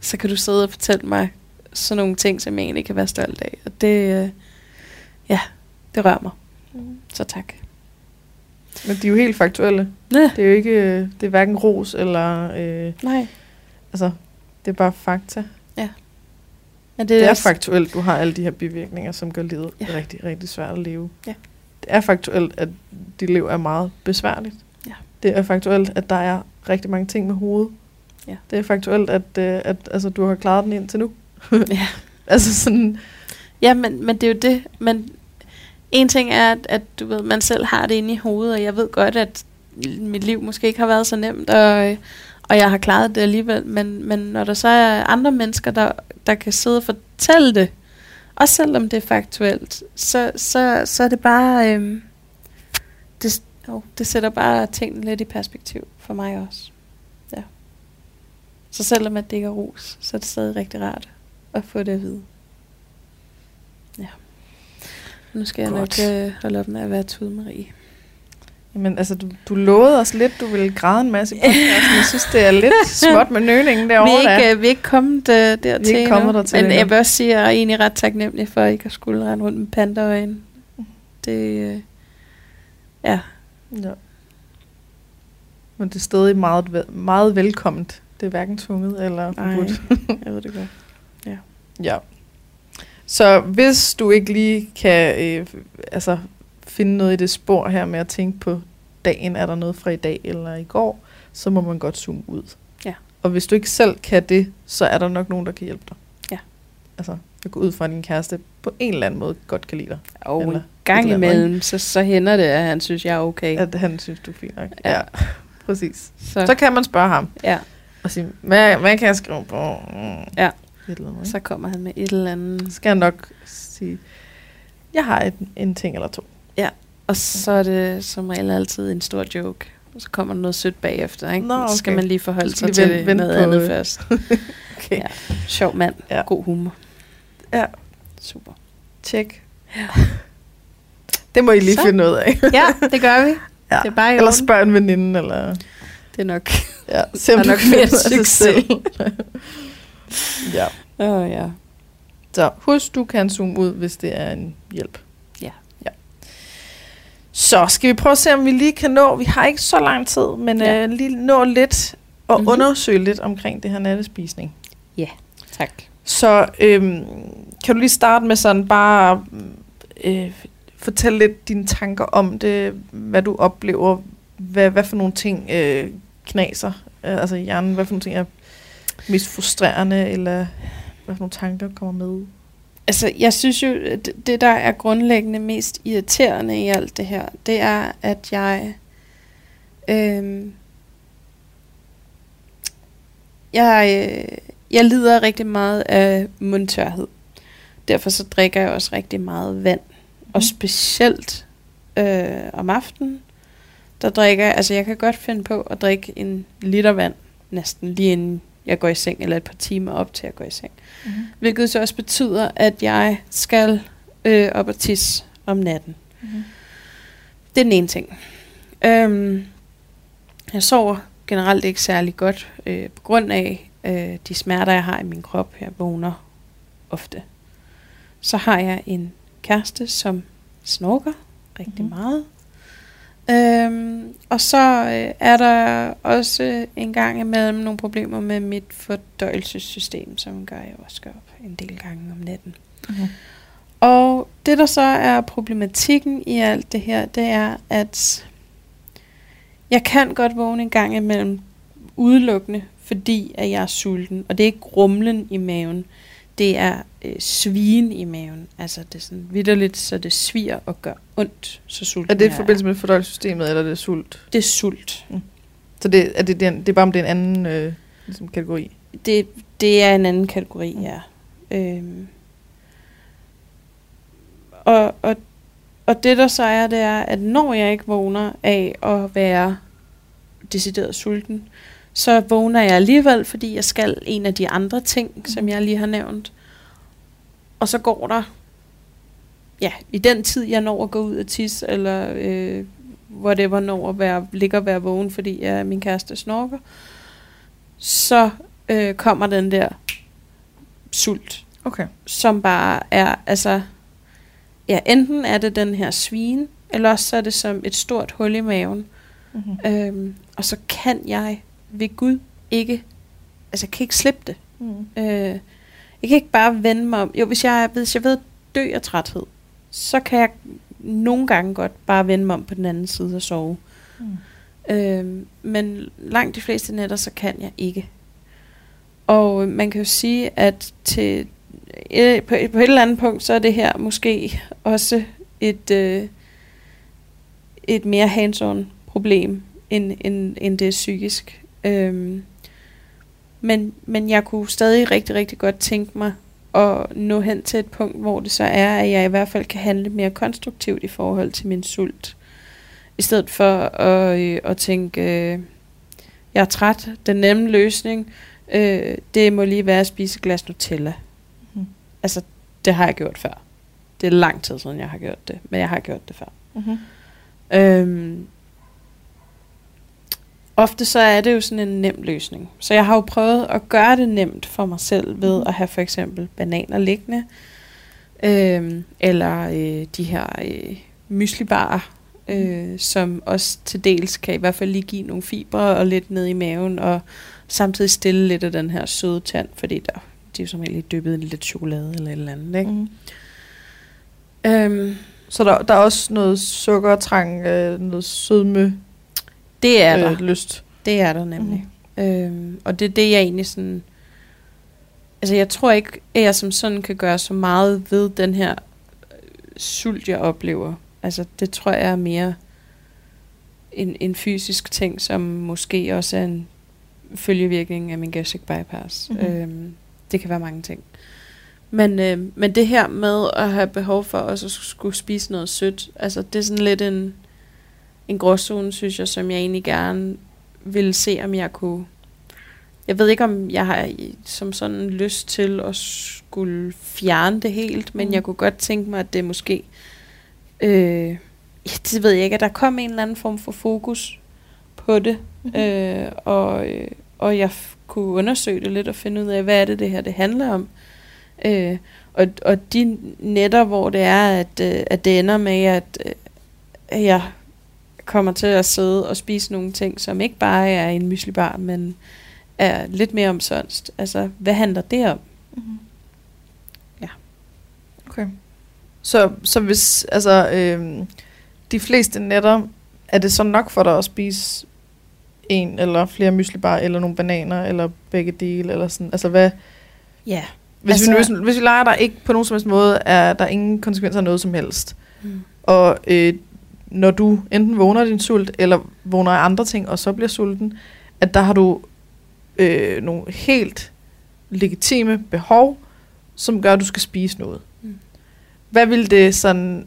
så kan du sidde og fortælle mig sådan nogle ting, som jeg egentlig kan være stolt af. Og det rører mig. Mm. Så tak. Men de er jo helt faktuelle. Ja. Det er jo ikke, det er hverken ros eller... Nej. Altså, det er bare fakta. Ja. Men det er også faktuelt, du har alle de her bivirkninger, som gør livet rigtig, rigtig svært at leve. Ja. Det er faktuelt, at dit liv er meget besværligt. Ja. Det er faktuelt, at der er rigtig mange ting med hovedet. Ja. Det er faktuelt, at du har klaret den indtil nu. Altså sådan. Ja, men det er jo det. Men en ting er, at du ved, man selv har det inde i hovedet, og jeg ved godt, at mit liv måske ikke har været så nemt, og jeg har klaret det alligevel. Men når der så er andre mennesker, der kan sidde og fortælle det, også selvom det er faktuelt, så er det bare... det sætter bare tingene lidt i perspektiv for mig også. Så selvom at det ikke er ros, så er det stadig rigtig rart at få det at vide. Ja. Nu skal jeg nok holde op med at være tude, Marie. Jamen, altså, du lovede os lidt, du ville græde en masse i podcasten. Jeg synes, det er lidt småt med nøgningen derovre. Vi er ikke kommet dertil. Men jeg vil også sige, at jeg er egentlig ret taknemmelig for, at I kan skulle rende rundt med pandaøjne. Ja. Men det er stadig meget, meget velkomment. Det er hverken tvunget eller forbudt. Jeg ved det godt. Ja. Så hvis du ikke lige kan finde noget i det spor her med at tænke på dagen, er der noget fra i dag eller i går, så må man godt zoome ud. Ja. Og hvis du ikke selv kan det, så er der nok nogen, der kan hjælpe dig. Ja. Altså, jeg går ud fra, din kæreste på en eller anden måde godt kan lide dig. Og en gang imellem, så hænder det, at han synes, jeg er okay. At han synes, du er fint nok. Ja. Præcis. Så kan man spørge ham. Ja. Og sige, hvad kan jeg skrive på? Ja. Så kommer han med et eller andet. Skal han nok sige, jeg har en ting eller to. Ja. Og så er det som regel altid en stor joke. Og så kommer der noget sødt bagefter, ikke? Nå, okay. Så skal man lige forholde sig til noget andet først. Okay. Ja. Sjov mand. Ja. God humor. Ja. Super. Tjek. Ja. Det må I lige finde noget af. Ja, det gør vi. Ja. Det er bare eller spørg en veninde, eller... Det er nok... Ja, simpelthen mere succes. Ja. Ja. Så husk, du kan zoome ud, hvis det er en hjælp. Ja. Så skal vi prøve at se, om vi lige kan nå... Vi har ikke så lang tid, men lige nå lidt og undersøge lidt omkring det her nattespisning. Ja, tak. Så kan du lige starte med sådan bare... fortæl lidt dine tanker om det, hvad du oplever, hvad for nogle ting knaser, altså i hjernen, hvad for nogle ting er mest frustrerende, eller hvad for nogle tanker kommer med? Altså, jeg synes jo, det der er grundlæggende mest irriterende i alt det her, det er, at jeg Jeg lider rigtig meget af mundtørhed. Derfor så drikker jeg også rigtig meget vand. Og specielt om aftenen, der drikker jeg, altså jeg kan godt finde på at drikke 1 liter vand, næsten lige inden jeg går i seng, eller et par timer op til jeg går i seng. Mm-hmm. Hvilket så også betyder, at jeg skal op og tisse om natten. Mm-hmm. Det er den ene ting. Jeg sover generelt ikke særlig godt, på grund af de smerter, jeg har i min krop. Jeg vågner ofte. Så har jeg en kæreste, som snorker rigtig meget. Og så er der også en gang imellem nogle problemer med mit fordøjelsessystem, som gør, at jeg også går op en del gange om natten. Mm-hmm. Og det, der så er problematikken i alt det her, det er, at jeg kan godt vågne en gang imellem udelukkende, fordi at jeg er sulten. Og det er ikke grumlen i maven. Det er svigen i maven. Altså det er sådan vitterligt, så det sviger og gør ondt, så sulten. Er det i forbindelse med fordøjelsessystemet, eller er det sult? Det er sult. Mm. Så det er bare om det er en anden ligesom kategori? Det er en anden kategori, ja. Og det der så er, det er, at når jeg ikke vågner af at være decideret sulten, så vågner jeg alligevel, fordi jeg skal en af de andre ting, som jeg lige har nævnt. Og så går der, ja, i den tid, jeg når at gå ud og tisse, eller whatever, når at ligge og være vågen, fordi jeg, min kæreste snorker, så kommer den der sult, okay, som bare er, altså, ja, enten er det den her svine, eller også så er det som et stort hul i maven. Mm-hmm. Og så kan jeg ved Gud ikke, altså jeg kan ikke slippe det. Mm. Jeg kan ikke bare vende mig om. Jo, hvis jeg ved at dø af træthed, så kan jeg nogle gange godt bare vende mig om på den anden side og sove. Mm. Men langt de fleste nætter, så kan jeg ikke. Og man kan jo sige, at på et eller andet punkt, så er det her måske også et mere hands-on problem, end det er psykisk. Men jeg kunne stadig rigtig, rigtig godt tænke mig at nå hen til et punkt, hvor det så er, at jeg i hvert fald kan handle mere konstruktivt i forhold til min sult. I stedet for at tænke, jeg er træt, den nemme løsning, det må lige være at spise et glas Nutella. Altså, det har jeg gjort før. Det er lang tid siden, jeg har gjort det. Men jeg har gjort det før. Mm-hmm. Ofte så er det jo sådan en nem løsning. Så jeg har jo prøvet at gøre det nemt for mig selv ved at have for eksempel bananer liggende. Eller de her myslibarer, som også til dels kan i hvert fald lige give nogle fibre og lidt ned i maven. Og samtidig stille lidt af den her søde tand, fordi der de er jo som helst dyppet i lidt chokolade eller et eller andet, ikke? Mm. Så der er også noget sukkertrang, noget sødme. Det er der. Lyst. Det er der nemlig. Mm. Og det er det, jeg egentlig sådan... Altså, jeg tror ikke, at jeg som sådan kan gøre så meget ved den her sult, jeg oplever. Altså, det tror jeg er mere en fysisk ting, som måske også er en følgevirkning af min gastric bypass. Mm-hmm. Det kan være mange ting. Men det her med at have behov for også at skulle spise noget sødt, altså det er sådan lidt en gråzone, synes jeg, som jeg egentlig gerne ville se, om jeg kunne... Jeg ved ikke, om jeg har som sådan lyst til at skulle fjerne det helt, men jeg kunne godt tænke mig, at det måske... det ved jeg ikke, at der kom en eller anden form for fokus på det, og jeg kunne undersøge det lidt og finde ud af, hvad er det her handler om. Og de nætter, hvor det er, at det ender med, at jeg kommer til at sidde og spise nogle ting, som ikke bare er en myslibar, men er lidt mere omsonst. Altså, hvad handler det om? Mm-hmm. Ja. Okay. Så hvis, altså, de fleste nætter, er det så nok for dig at spise en eller flere myslibar, eller nogle bananer, eller begge dele, eller sådan, altså hvad? Ja. Hvis vi leger, der ikke på nogen som helst måde, er der ingen konsekvenser af noget som helst. Mm. Og når du enten vågner din sult, eller vågner af andre ting, og så bliver sulten, at der har du nogle helt legitime behov, som gør, at du skal spise noget. Mm. Hvad ville det sådan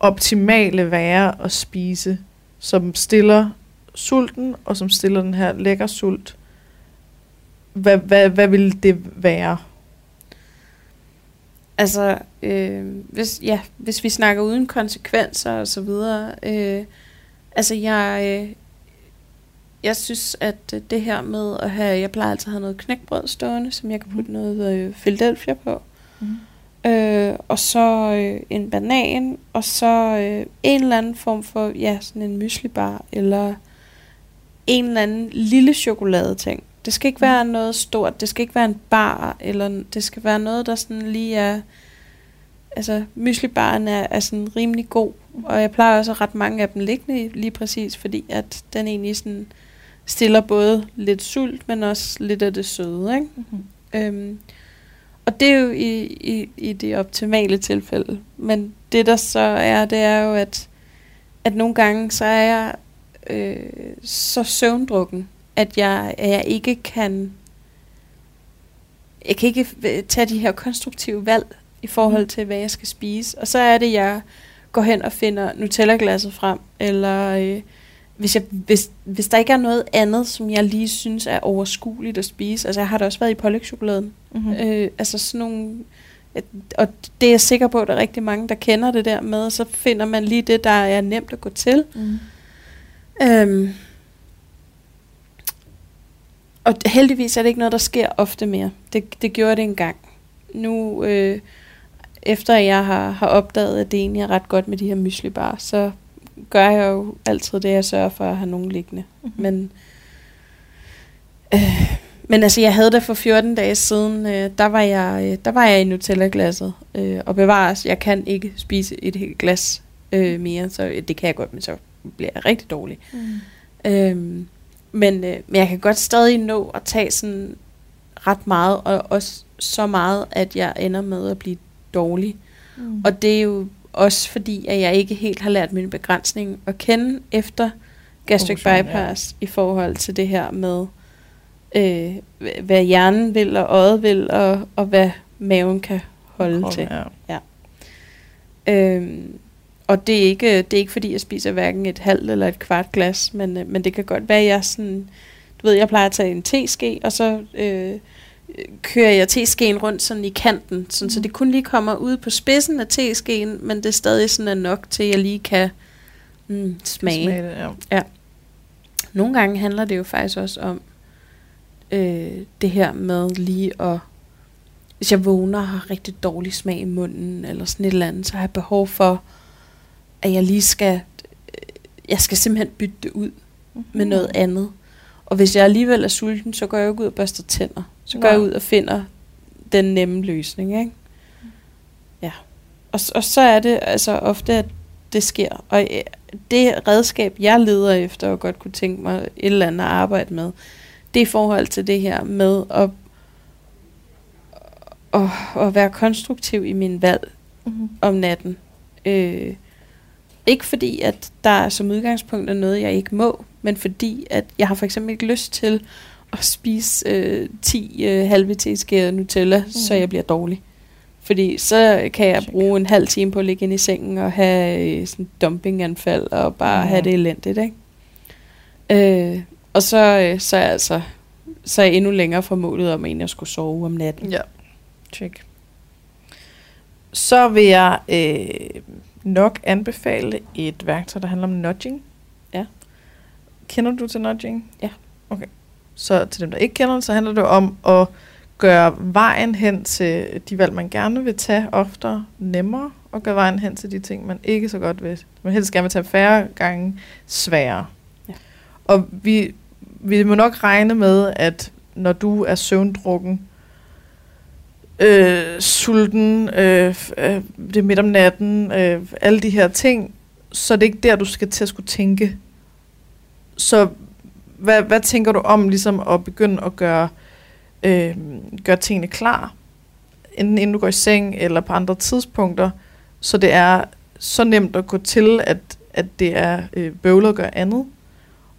optimale være at spise, som stiller sulten, og som stiller den her lækker sult? Hvad ville det være? Altså, hvis vi snakker uden konsekvenser og så videre. Jeg synes, at det her med at have... Jeg plejer altid at have noget knækbrød stående, som jeg kan putte noget Philadelphia på. Mm. Og så en banan, og så en eller anden form for, ja, sådan en myslibar, eller en eller anden lille chokoladeting. Det skal ikke være noget stort, det skal ikke være en bar, eller det skal være noget, der sådan lige er... Altså, myslibaren er sådan rimelig god, og jeg plejer også ret mange af dem liggende lige præcis, fordi at den egentlig sådan stiller både lidt sult, men også lidt af det søde, ikke? Mm-hmm. Og det er jo i det optimale tilfælde. Men det der så er, det er jo, at nogle gange så er jeg så søvndrukken, at jeg ikke kan... Jeg kan ikke tage de her konstruktive valg i forhold til, hvad jeg skal spise. Og så er det, jeg går hen og finder Nutella-glasset frem, eller hvis der ikke er noget andet, som jeg lige synes er overskueligt at spise. Altså, jeg har da også været i pålægchokoladen. Mm-hmm. Altså sådan nogle... Og det er jeg sikker på, at der er rigtig mange, der kender det der med, og så finder man lige det, der er nemt at gå til. Mm. Og heldigvis er det ikke noget, der sker ofte mere. Det gjorde det engang. Nu... Efter jeg har opdaget, at det egentlig er ret godt med de her myslibar, så gør jeg jo altid det, jeg sørger for at have nogen liggende. Mm-hmm. Men altså, jeg havde det for 14 dage siden, der var jeg i Nutella-glasset, og bevares, jeg kan ikke spise et helt glas mere, så det kan jeg godt, men så bliver jeg rigtig dårlig. Mm. Men jeg kan godt stadig nå at tage sådan ret meget, og også så meget, at jeg ender med at blive dårlig. Mm. Og det er jo også fordi, at jeg ikke helt har lært min begrænsning at kende efter gastric bypass, ja, i forhold til det her med, hvad hjernen vil, og øjet vil, og hvad maven kan holde til. Ja. Og det er ikke fordi, jeg spiser hverken et halvt eller et kvart glas, men det kan godt være, at jeg sådan, du ved, jeg plejer at tage en teske, og så... kører jeg teskeen rundt sådan i kanten, sådan, så det kun lige kommer ud på spidsen af teskeen, men det er stadig sådan er nok til, at jeg lige kan smage det, ja. Nogle gange handler det jo faktisk også om det her med lige at, hvis jeg vågner og har rigtig dårlig smag i munden, eller sådan et eller andet, så har jeg behov for, at jeg lige skal, jeg skal simpelthen bytte det ud med noget andet. Og hvis jeg alligevel er sulten, så går jeg jo ikke ud og børster tænder. Så går jeg ud og finder den nemme løsning, ikke? Ja. Og så er det altså ofte, at det sker. Og det redskab, jeg leder efter, og godt kunne tænke mig et eller andet at arbejde med, det er i forhold til det her med at være konstruktiv i min valg om natten. Ikke fordi, at der som udgangspunkt er noget, jeg ikke må, men fordi, at jeg har for eksempel ikke lyst til at spise 10 halve teskeer Nutella, så jeg bliver dårlig. Fordi så kan jeg bruge en halv time på at ligge inde i sengen og have sådan dumpinganfald og bare have det elendigt, ikke? Og så er jeg endnu længere fra målet om, at jeg skulle sove om natten. Ja, check. Så vil jeg nok anbefale et værktøj, der handler om nudging. Ja. Kender du til nudging? Ja. Okay. Så til dem, der ikke kender det, så handler det om at gøre vejen hen til de valg, man gerne vil tage, oftere nemmere, og gøre vejen hen til de ting, man ikke så godt vil. Man helst gerne vil tage færre gange sværere. Ja. Og vi må nok regne med, at når du er søvndrukken, sulten, det er midt om natten, alle de her ting, så det er ikke der, du skal til at skulle tænke. Så hvad tænker du om ligesom at begynde at gøre tingene klar, enten inden du går i seng eller på andre tidspunkter, så det er så nemt at gå til, at det er bøvlet at gøre andet,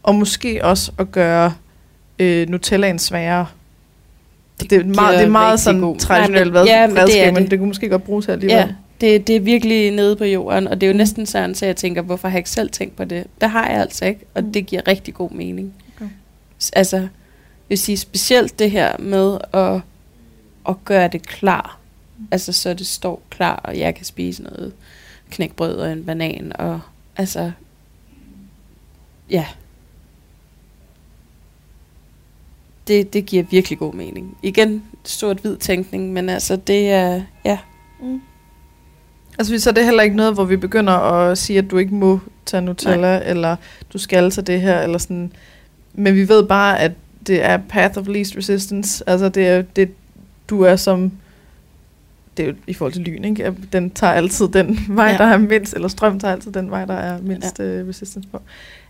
og måske også at gøre Nutellaen sværere. Det er meget sådan traditionelt madskab, men det kunne måske godt bruges her alligevel. Ja, det er virkelig nede på jorden, og det er jo næsten sådan, så jeg tænker, hvorfor har jeg ikke selv tænkt på det? Det har jeg altså ikke, og det giver rigtig god mening. Okay. Altså, jeg vil sige specielt det her med at gøre det klar, altså så det står klar, og jeg kan spise noget knækbrød og en banan, og altså, ja. Det giver virkelig god mening. Igen, sort-hvid tænkning, men altså det er, ja. Mm. Altså så er det heller ikke noget, hvor vi begynder at sige, at du ikke må tage Nutella, nej, eller du skal tage det her, eller sådan. Men vi ved bare, at det er path of least resistance. Altså det er det, du er som, det er jo i forhold til lyn, ikke? Den tager altid den vej, ja, der er mindst, eller strøm tager altid den vej, der er mindst, ja, resistance på.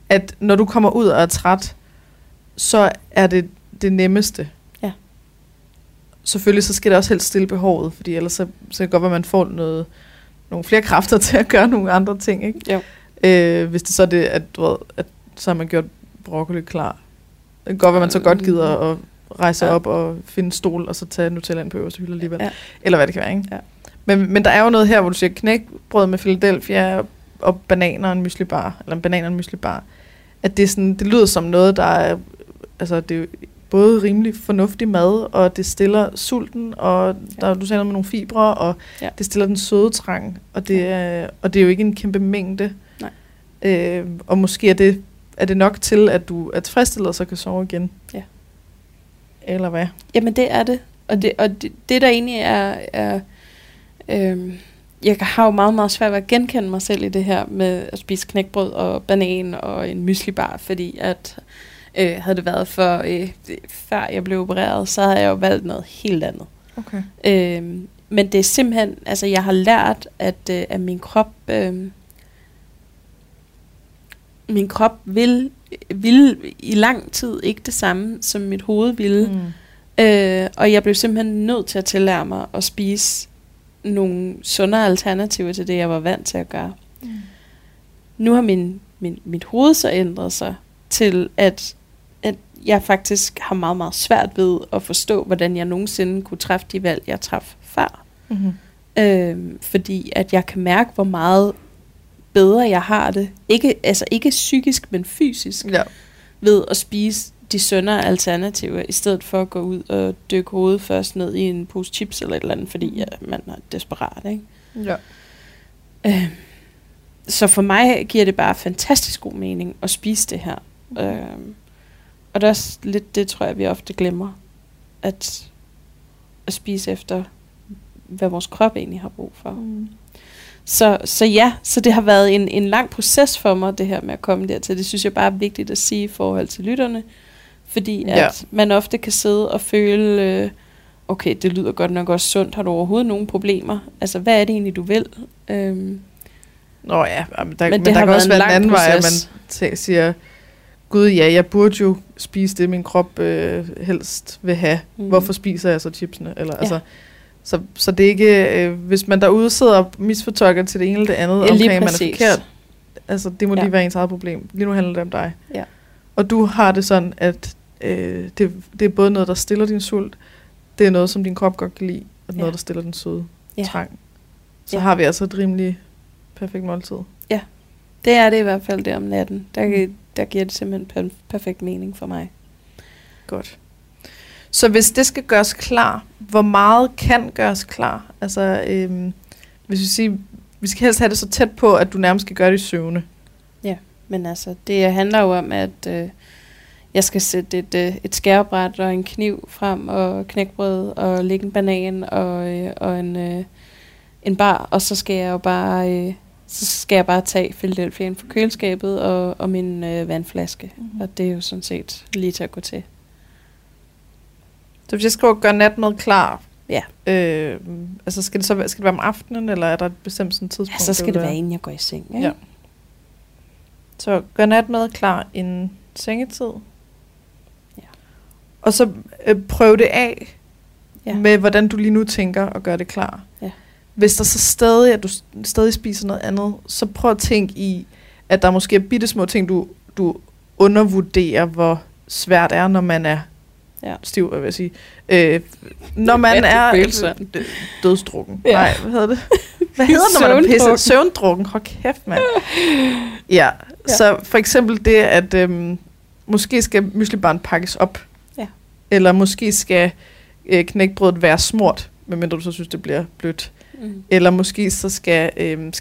At når du kommer ud og er træt, så er det nemmeste. Ja. Selvfølgelig så skal det også helst stille behovet, fordi ellers så kan det godt være, at man får nogle flere kræfter til at gøre nogle andre ting, ikke? Hvis det så er det, at så har man gjort broccoli klar. Det kan godt være, at man så godt gider at rejse, ja, op og finde en stol, og så tage Nutellaen på øverste hylde alligevel. Ja. Eller hvad det kan være, ikke? Ja. Men der er jo noget her, hvor du siger knækbrød med Philadelphia og bananer og en müslibar, eller en banan og en müslibar. At det, er sådan, det lyder som noget, der er, altså det er både rimelig fornuftig mad, og det stiller sulten, og der, du sagde noget med nogle fibre, og det stiller den søde trang, og det, og det er jo ikke en kæmpe mængde. Nej. Og måske er det nok til, at du er tilfredsstillet, så kan sove igen. Ja. Eller hvad? Jamen det er det. Og det der egentlig er jeg har jo meget, meget svært ved at genkende mig selv i det her med at spise knækbrød og banan og en müslibar, fordi at havde det været for før jeg blev opereret, så havde jeg jo valgt noget helt andet. Okay. Men det er simpelthen, altså jeg har lært, at min krop, ville i lang tid ikke det samme, som mit hoved ville. Mm. Og jeg blev simpelthen nødt til at tillære mig at spise nogle sundere alternativer til det, jeg var vant til at gøre. Mm. Nu har mit hoved så ændret sig til, at jeg faktisk har meget, meget svært ved at forstå, hvordan jeg nogensinde kunne træffe de valg, jeg træffede før. Mm-hmm. Fordi at jeg kan mærke, hvor meget bedre jeg har det. Ikke psykisk, men fysisk. Ja. Ved at spise de sundere alternativer, i stedet for at gå ud og dykke hovedet først ned i en pose chips eller et eller andet, fordi man er desperat, ikke? Ja. Så for mig giver det bare fantastisk god mening at spise det her. Og det er også lidt det, tror jeg, vi ofte glemmer. At spise efter, hvad vores krop egentlig har brug for. Mm. Så det har været en lang proces for mig, det her med at komme dertil. Det synes jeg bare er vigtigt at sige i forhold til lytterne. Fordi at man ofte kan sidde og føle, okay, det lyder godt nok også sundt. Har du overhovedet nogen problemer? Altså, hvad er det egentlig, du vil? Nå ja, men der kan også være en anden vej, at man siger, gud ja, jeg burde jo spise det, min krop helst vil have. Mm. Hvorfor spiser jeg så chipsene? Eller, altså, så det er ikke, hvis man derude sidder og misfortolker til det ene eller det andet, man er forkert, altså det må lige være ens eget problem. Lige nu handler det om dig. Ja. Og du har det sådan, at det er både noget, der stiller din sult, det er noget, som din krop godt kan lide, og noget, der stiller den søde trang. Så har vi altså et rimeligt perfekt måltid. Ja, det er det i hvert fald der om natten. Der giver det simpelthen perfekt mening for mig. Godt. Så hvis det skal gøres klar, hvor meget kan gøres klar? Altså, hvis vi siger, vi skal helst have det så tæt på, at du nærmest skal gøre det i søvne. Ja, men altså, det handler jo om, at jeg skal sætte et skærebræt og en kniv frem, og knækbrød, og lægge en banan, og en bar, og så skal jeg jo bare... Så skal jeg bare tage Philadelphia'en fra køleskabet og min vandflaske. Mm-hmm. Og det er jo sådan set lige til at gå til. Så hvis jeg skal gøre natmad klar, altså skal det være om aftenen, eller er der et bestemt sådan tidspunkt? Ja, så skal det være, inden jeg går i seng. Ikke? Ja. Så gør natmad klar inden sengetid. Ja. Og så prøv det af med, hvordan du lige nu tænker at gøre det klar. Ja. Hvis der så stadig, at du stadig spiser noget andet, så prøv at tænke i, at der måske er bittesmå ting, du undervurderer, hvor svært er, når man er stiv, vil jeg sige. Når man er dødsdrukken. Ja. Nej, hvad hedder det? Hvad hedder det, når man er pisset? Søvndrukken. Hold kæft, mand. Ja, så for eksempel det, at måske skal myslibarn pakkes op. Ja. Eller måske skal knækbrødet være smurt, medmindre du så synes, det bliver blødt. Mm. Eller måske så skal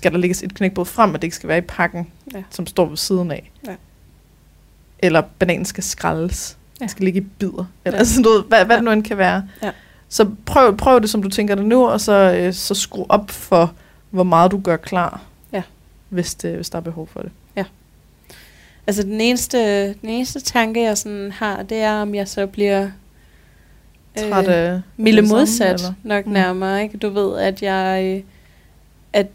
der lægges et knækbrød frem, og det ikke skal være i pakken, som står ved siden af. Ja. Eller bananen skal skrælles. Den skal ligge i bidder. Eller sådan noget, hvad det nu end kan være. Ja. Så prøv det, som du tænker det nu, og så skru op for, hvor meget du gør klar, hvis der er behov for det. Ja. Altså den eneste tanke, jeg sådan har, det er, om jeg så bliver Mille modsat sammen, nok nærmere, ikke? Du ved,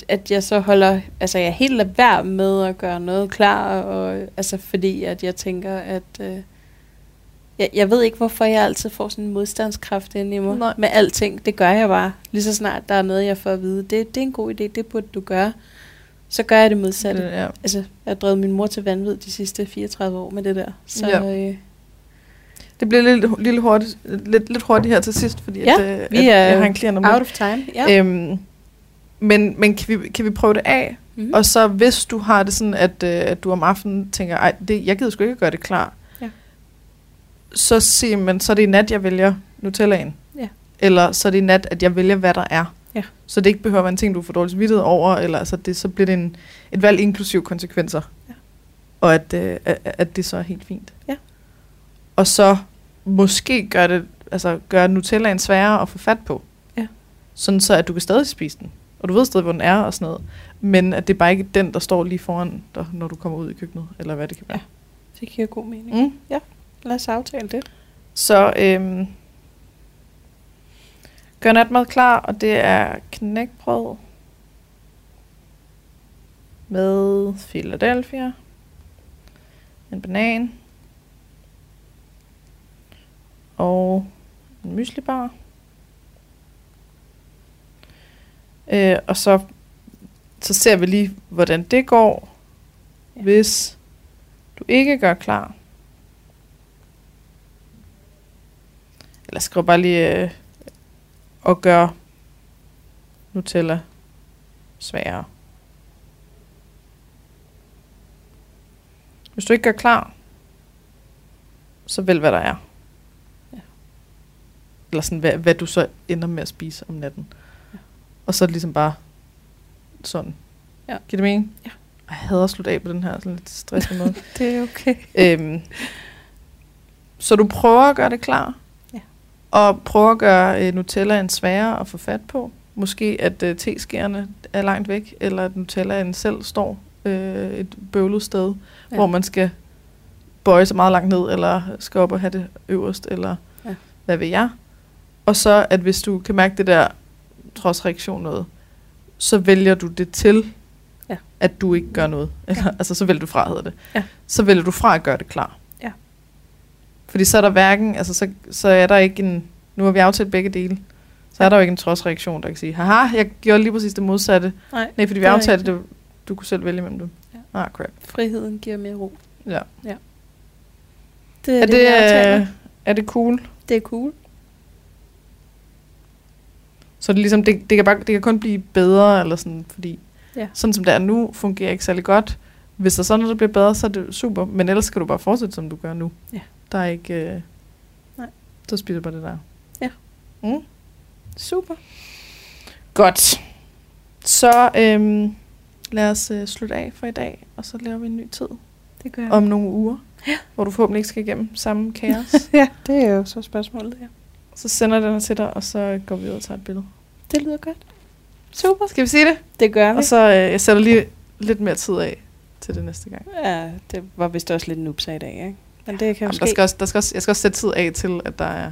at jeg så holder, altså jeg helt lader være med at gøre noget klar, og altså fordi at jeg tænker, at jeg ved ikke, hvorfor jeg altid får sådan en modstandskraft inde i mig. Nej. Med alting, det gør jeg bare. Lige så snart der er noget, jeg får at vide, det er en god idé, det burde du gøre, så gør jeg det modsatte. Det. Altså, jeg har drevet min mor til vanvid de sidste 34 år med det der. Så det bliver lidt hurtigt her til sidst, fordi jeg har en klient om out of time. Yeah. Men kan vi prøve det af? Mm-hmm. Og så hvis du har det sådan, at du om aftenen tænker, ej, jeg gider sgu ikke gøre det klar, så siger man, så er det i nat, jeg vælger Nutellaen. Yeah. Eller så er det i nat, at jeg vælger, hvad der er. Yeah. Så det ikke behøver at være en ting, du får dårligt vidtighed over, eller altså det, så bliver det et valg inklusiv konsekvenser. Yeah. Og at det så er helt fint. Yeah. Og så måske gør Nutellaen sværere at få fat på. Yeah. Sådan så, at du kan stadig spise den. Og du ved stadig, hvor den er og sådan noget. Men at det bare ikke er den, der står lige foran dig, når du kommer ud i køkkenet, eller hvad det kan være. Ja. Det giver god mening. Mm. Ja. Lad os aftale det. Så gør natmad klar, og det er knækbrød med Philadelphia, en banan og en myslibar. Og så ser vi lige, hvordan det går, hvis du ikke gør klar. Eller skriv bare lige og gør Nutella sværere. Hvis du ikke gør klar, så vælg, hvad der er. Ja. Eller sådan, hvad du så ender med at spise om natten. Ja. Og så er det ligesom bare sådan. Ja. Giver det mening? Ja. Jeg hader at slutte af på den her sådan lidt stressende måde. Det er okay. Så du prøver at gøre det klar. Og prøve at gøre Nutellaen sværere at få fat på. Måske at teskærerne er langt væk, eller at Nutellaen selv står et bøvlet sted, hvor man skal bøje sig meget langt ned, eller skal op og have det øverst, eller hvad ved jeg. Og så, at hvis du kan mærke det der trodsreaktion noget, så vælger du det til, at du ikke gør noget. Eller, altså, så vælger du fra, hedder det. Ja. Så vælger du fra at gøre det klar. Fordi så er der hverken, altså så er der ikke en, nu har vi aftalt begge dele, så er der jo ikke en trodsreaktion, der kan sige, haha, jeg gjorde lige præcis det modsatte. Nej, fordi vi aftalte det, du kunne selv vælge mellem dem. Ja. Ah, crap. Friheden giver mere ro. Ja. Det er det, er det cool? Det er cool. Så det ligesom, det kan kun blive bedre, eller sådan, fordi sådan som det er nu, fungerer ikke særlig godt. Hvis der sådan noget, der bliver bedre, så er det super, men ellers skal du bare fortsætte, som du gør nu. Ja. Der er ikke... Nej. Så spiser bare det der. Ja. Mm. Super. Godt. Så lad os slutte af for i dag, og så laver vi en ny tid. Det gør vi. Om nogle uger. Ja. Hvor du forhåbentlig ikke skal igennem samme kaos. Ja, det er jo så spørgsmålet, Så sender den her til dig, og så går vi ud og tager et billede. Det lyder godt. Super. Skal vi sige det? Det gør vi. Og så jeg sætter lige lidt mere tid af til det næste gang. Ja, det var vist også lidt en upsag i dag, ikke? Men det kan jeg skal også sætte tid af til, at der er,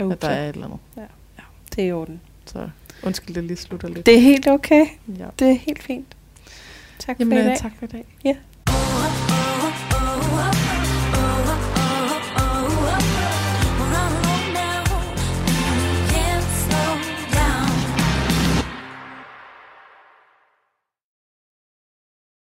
okay. At der er et eller andet. Ja. Det er i orden. Så undskyld, det lige slutter lidt. Det er helt okay. Ja. Det er helt fint. Tak for i dag. Tak for i dag. Ja.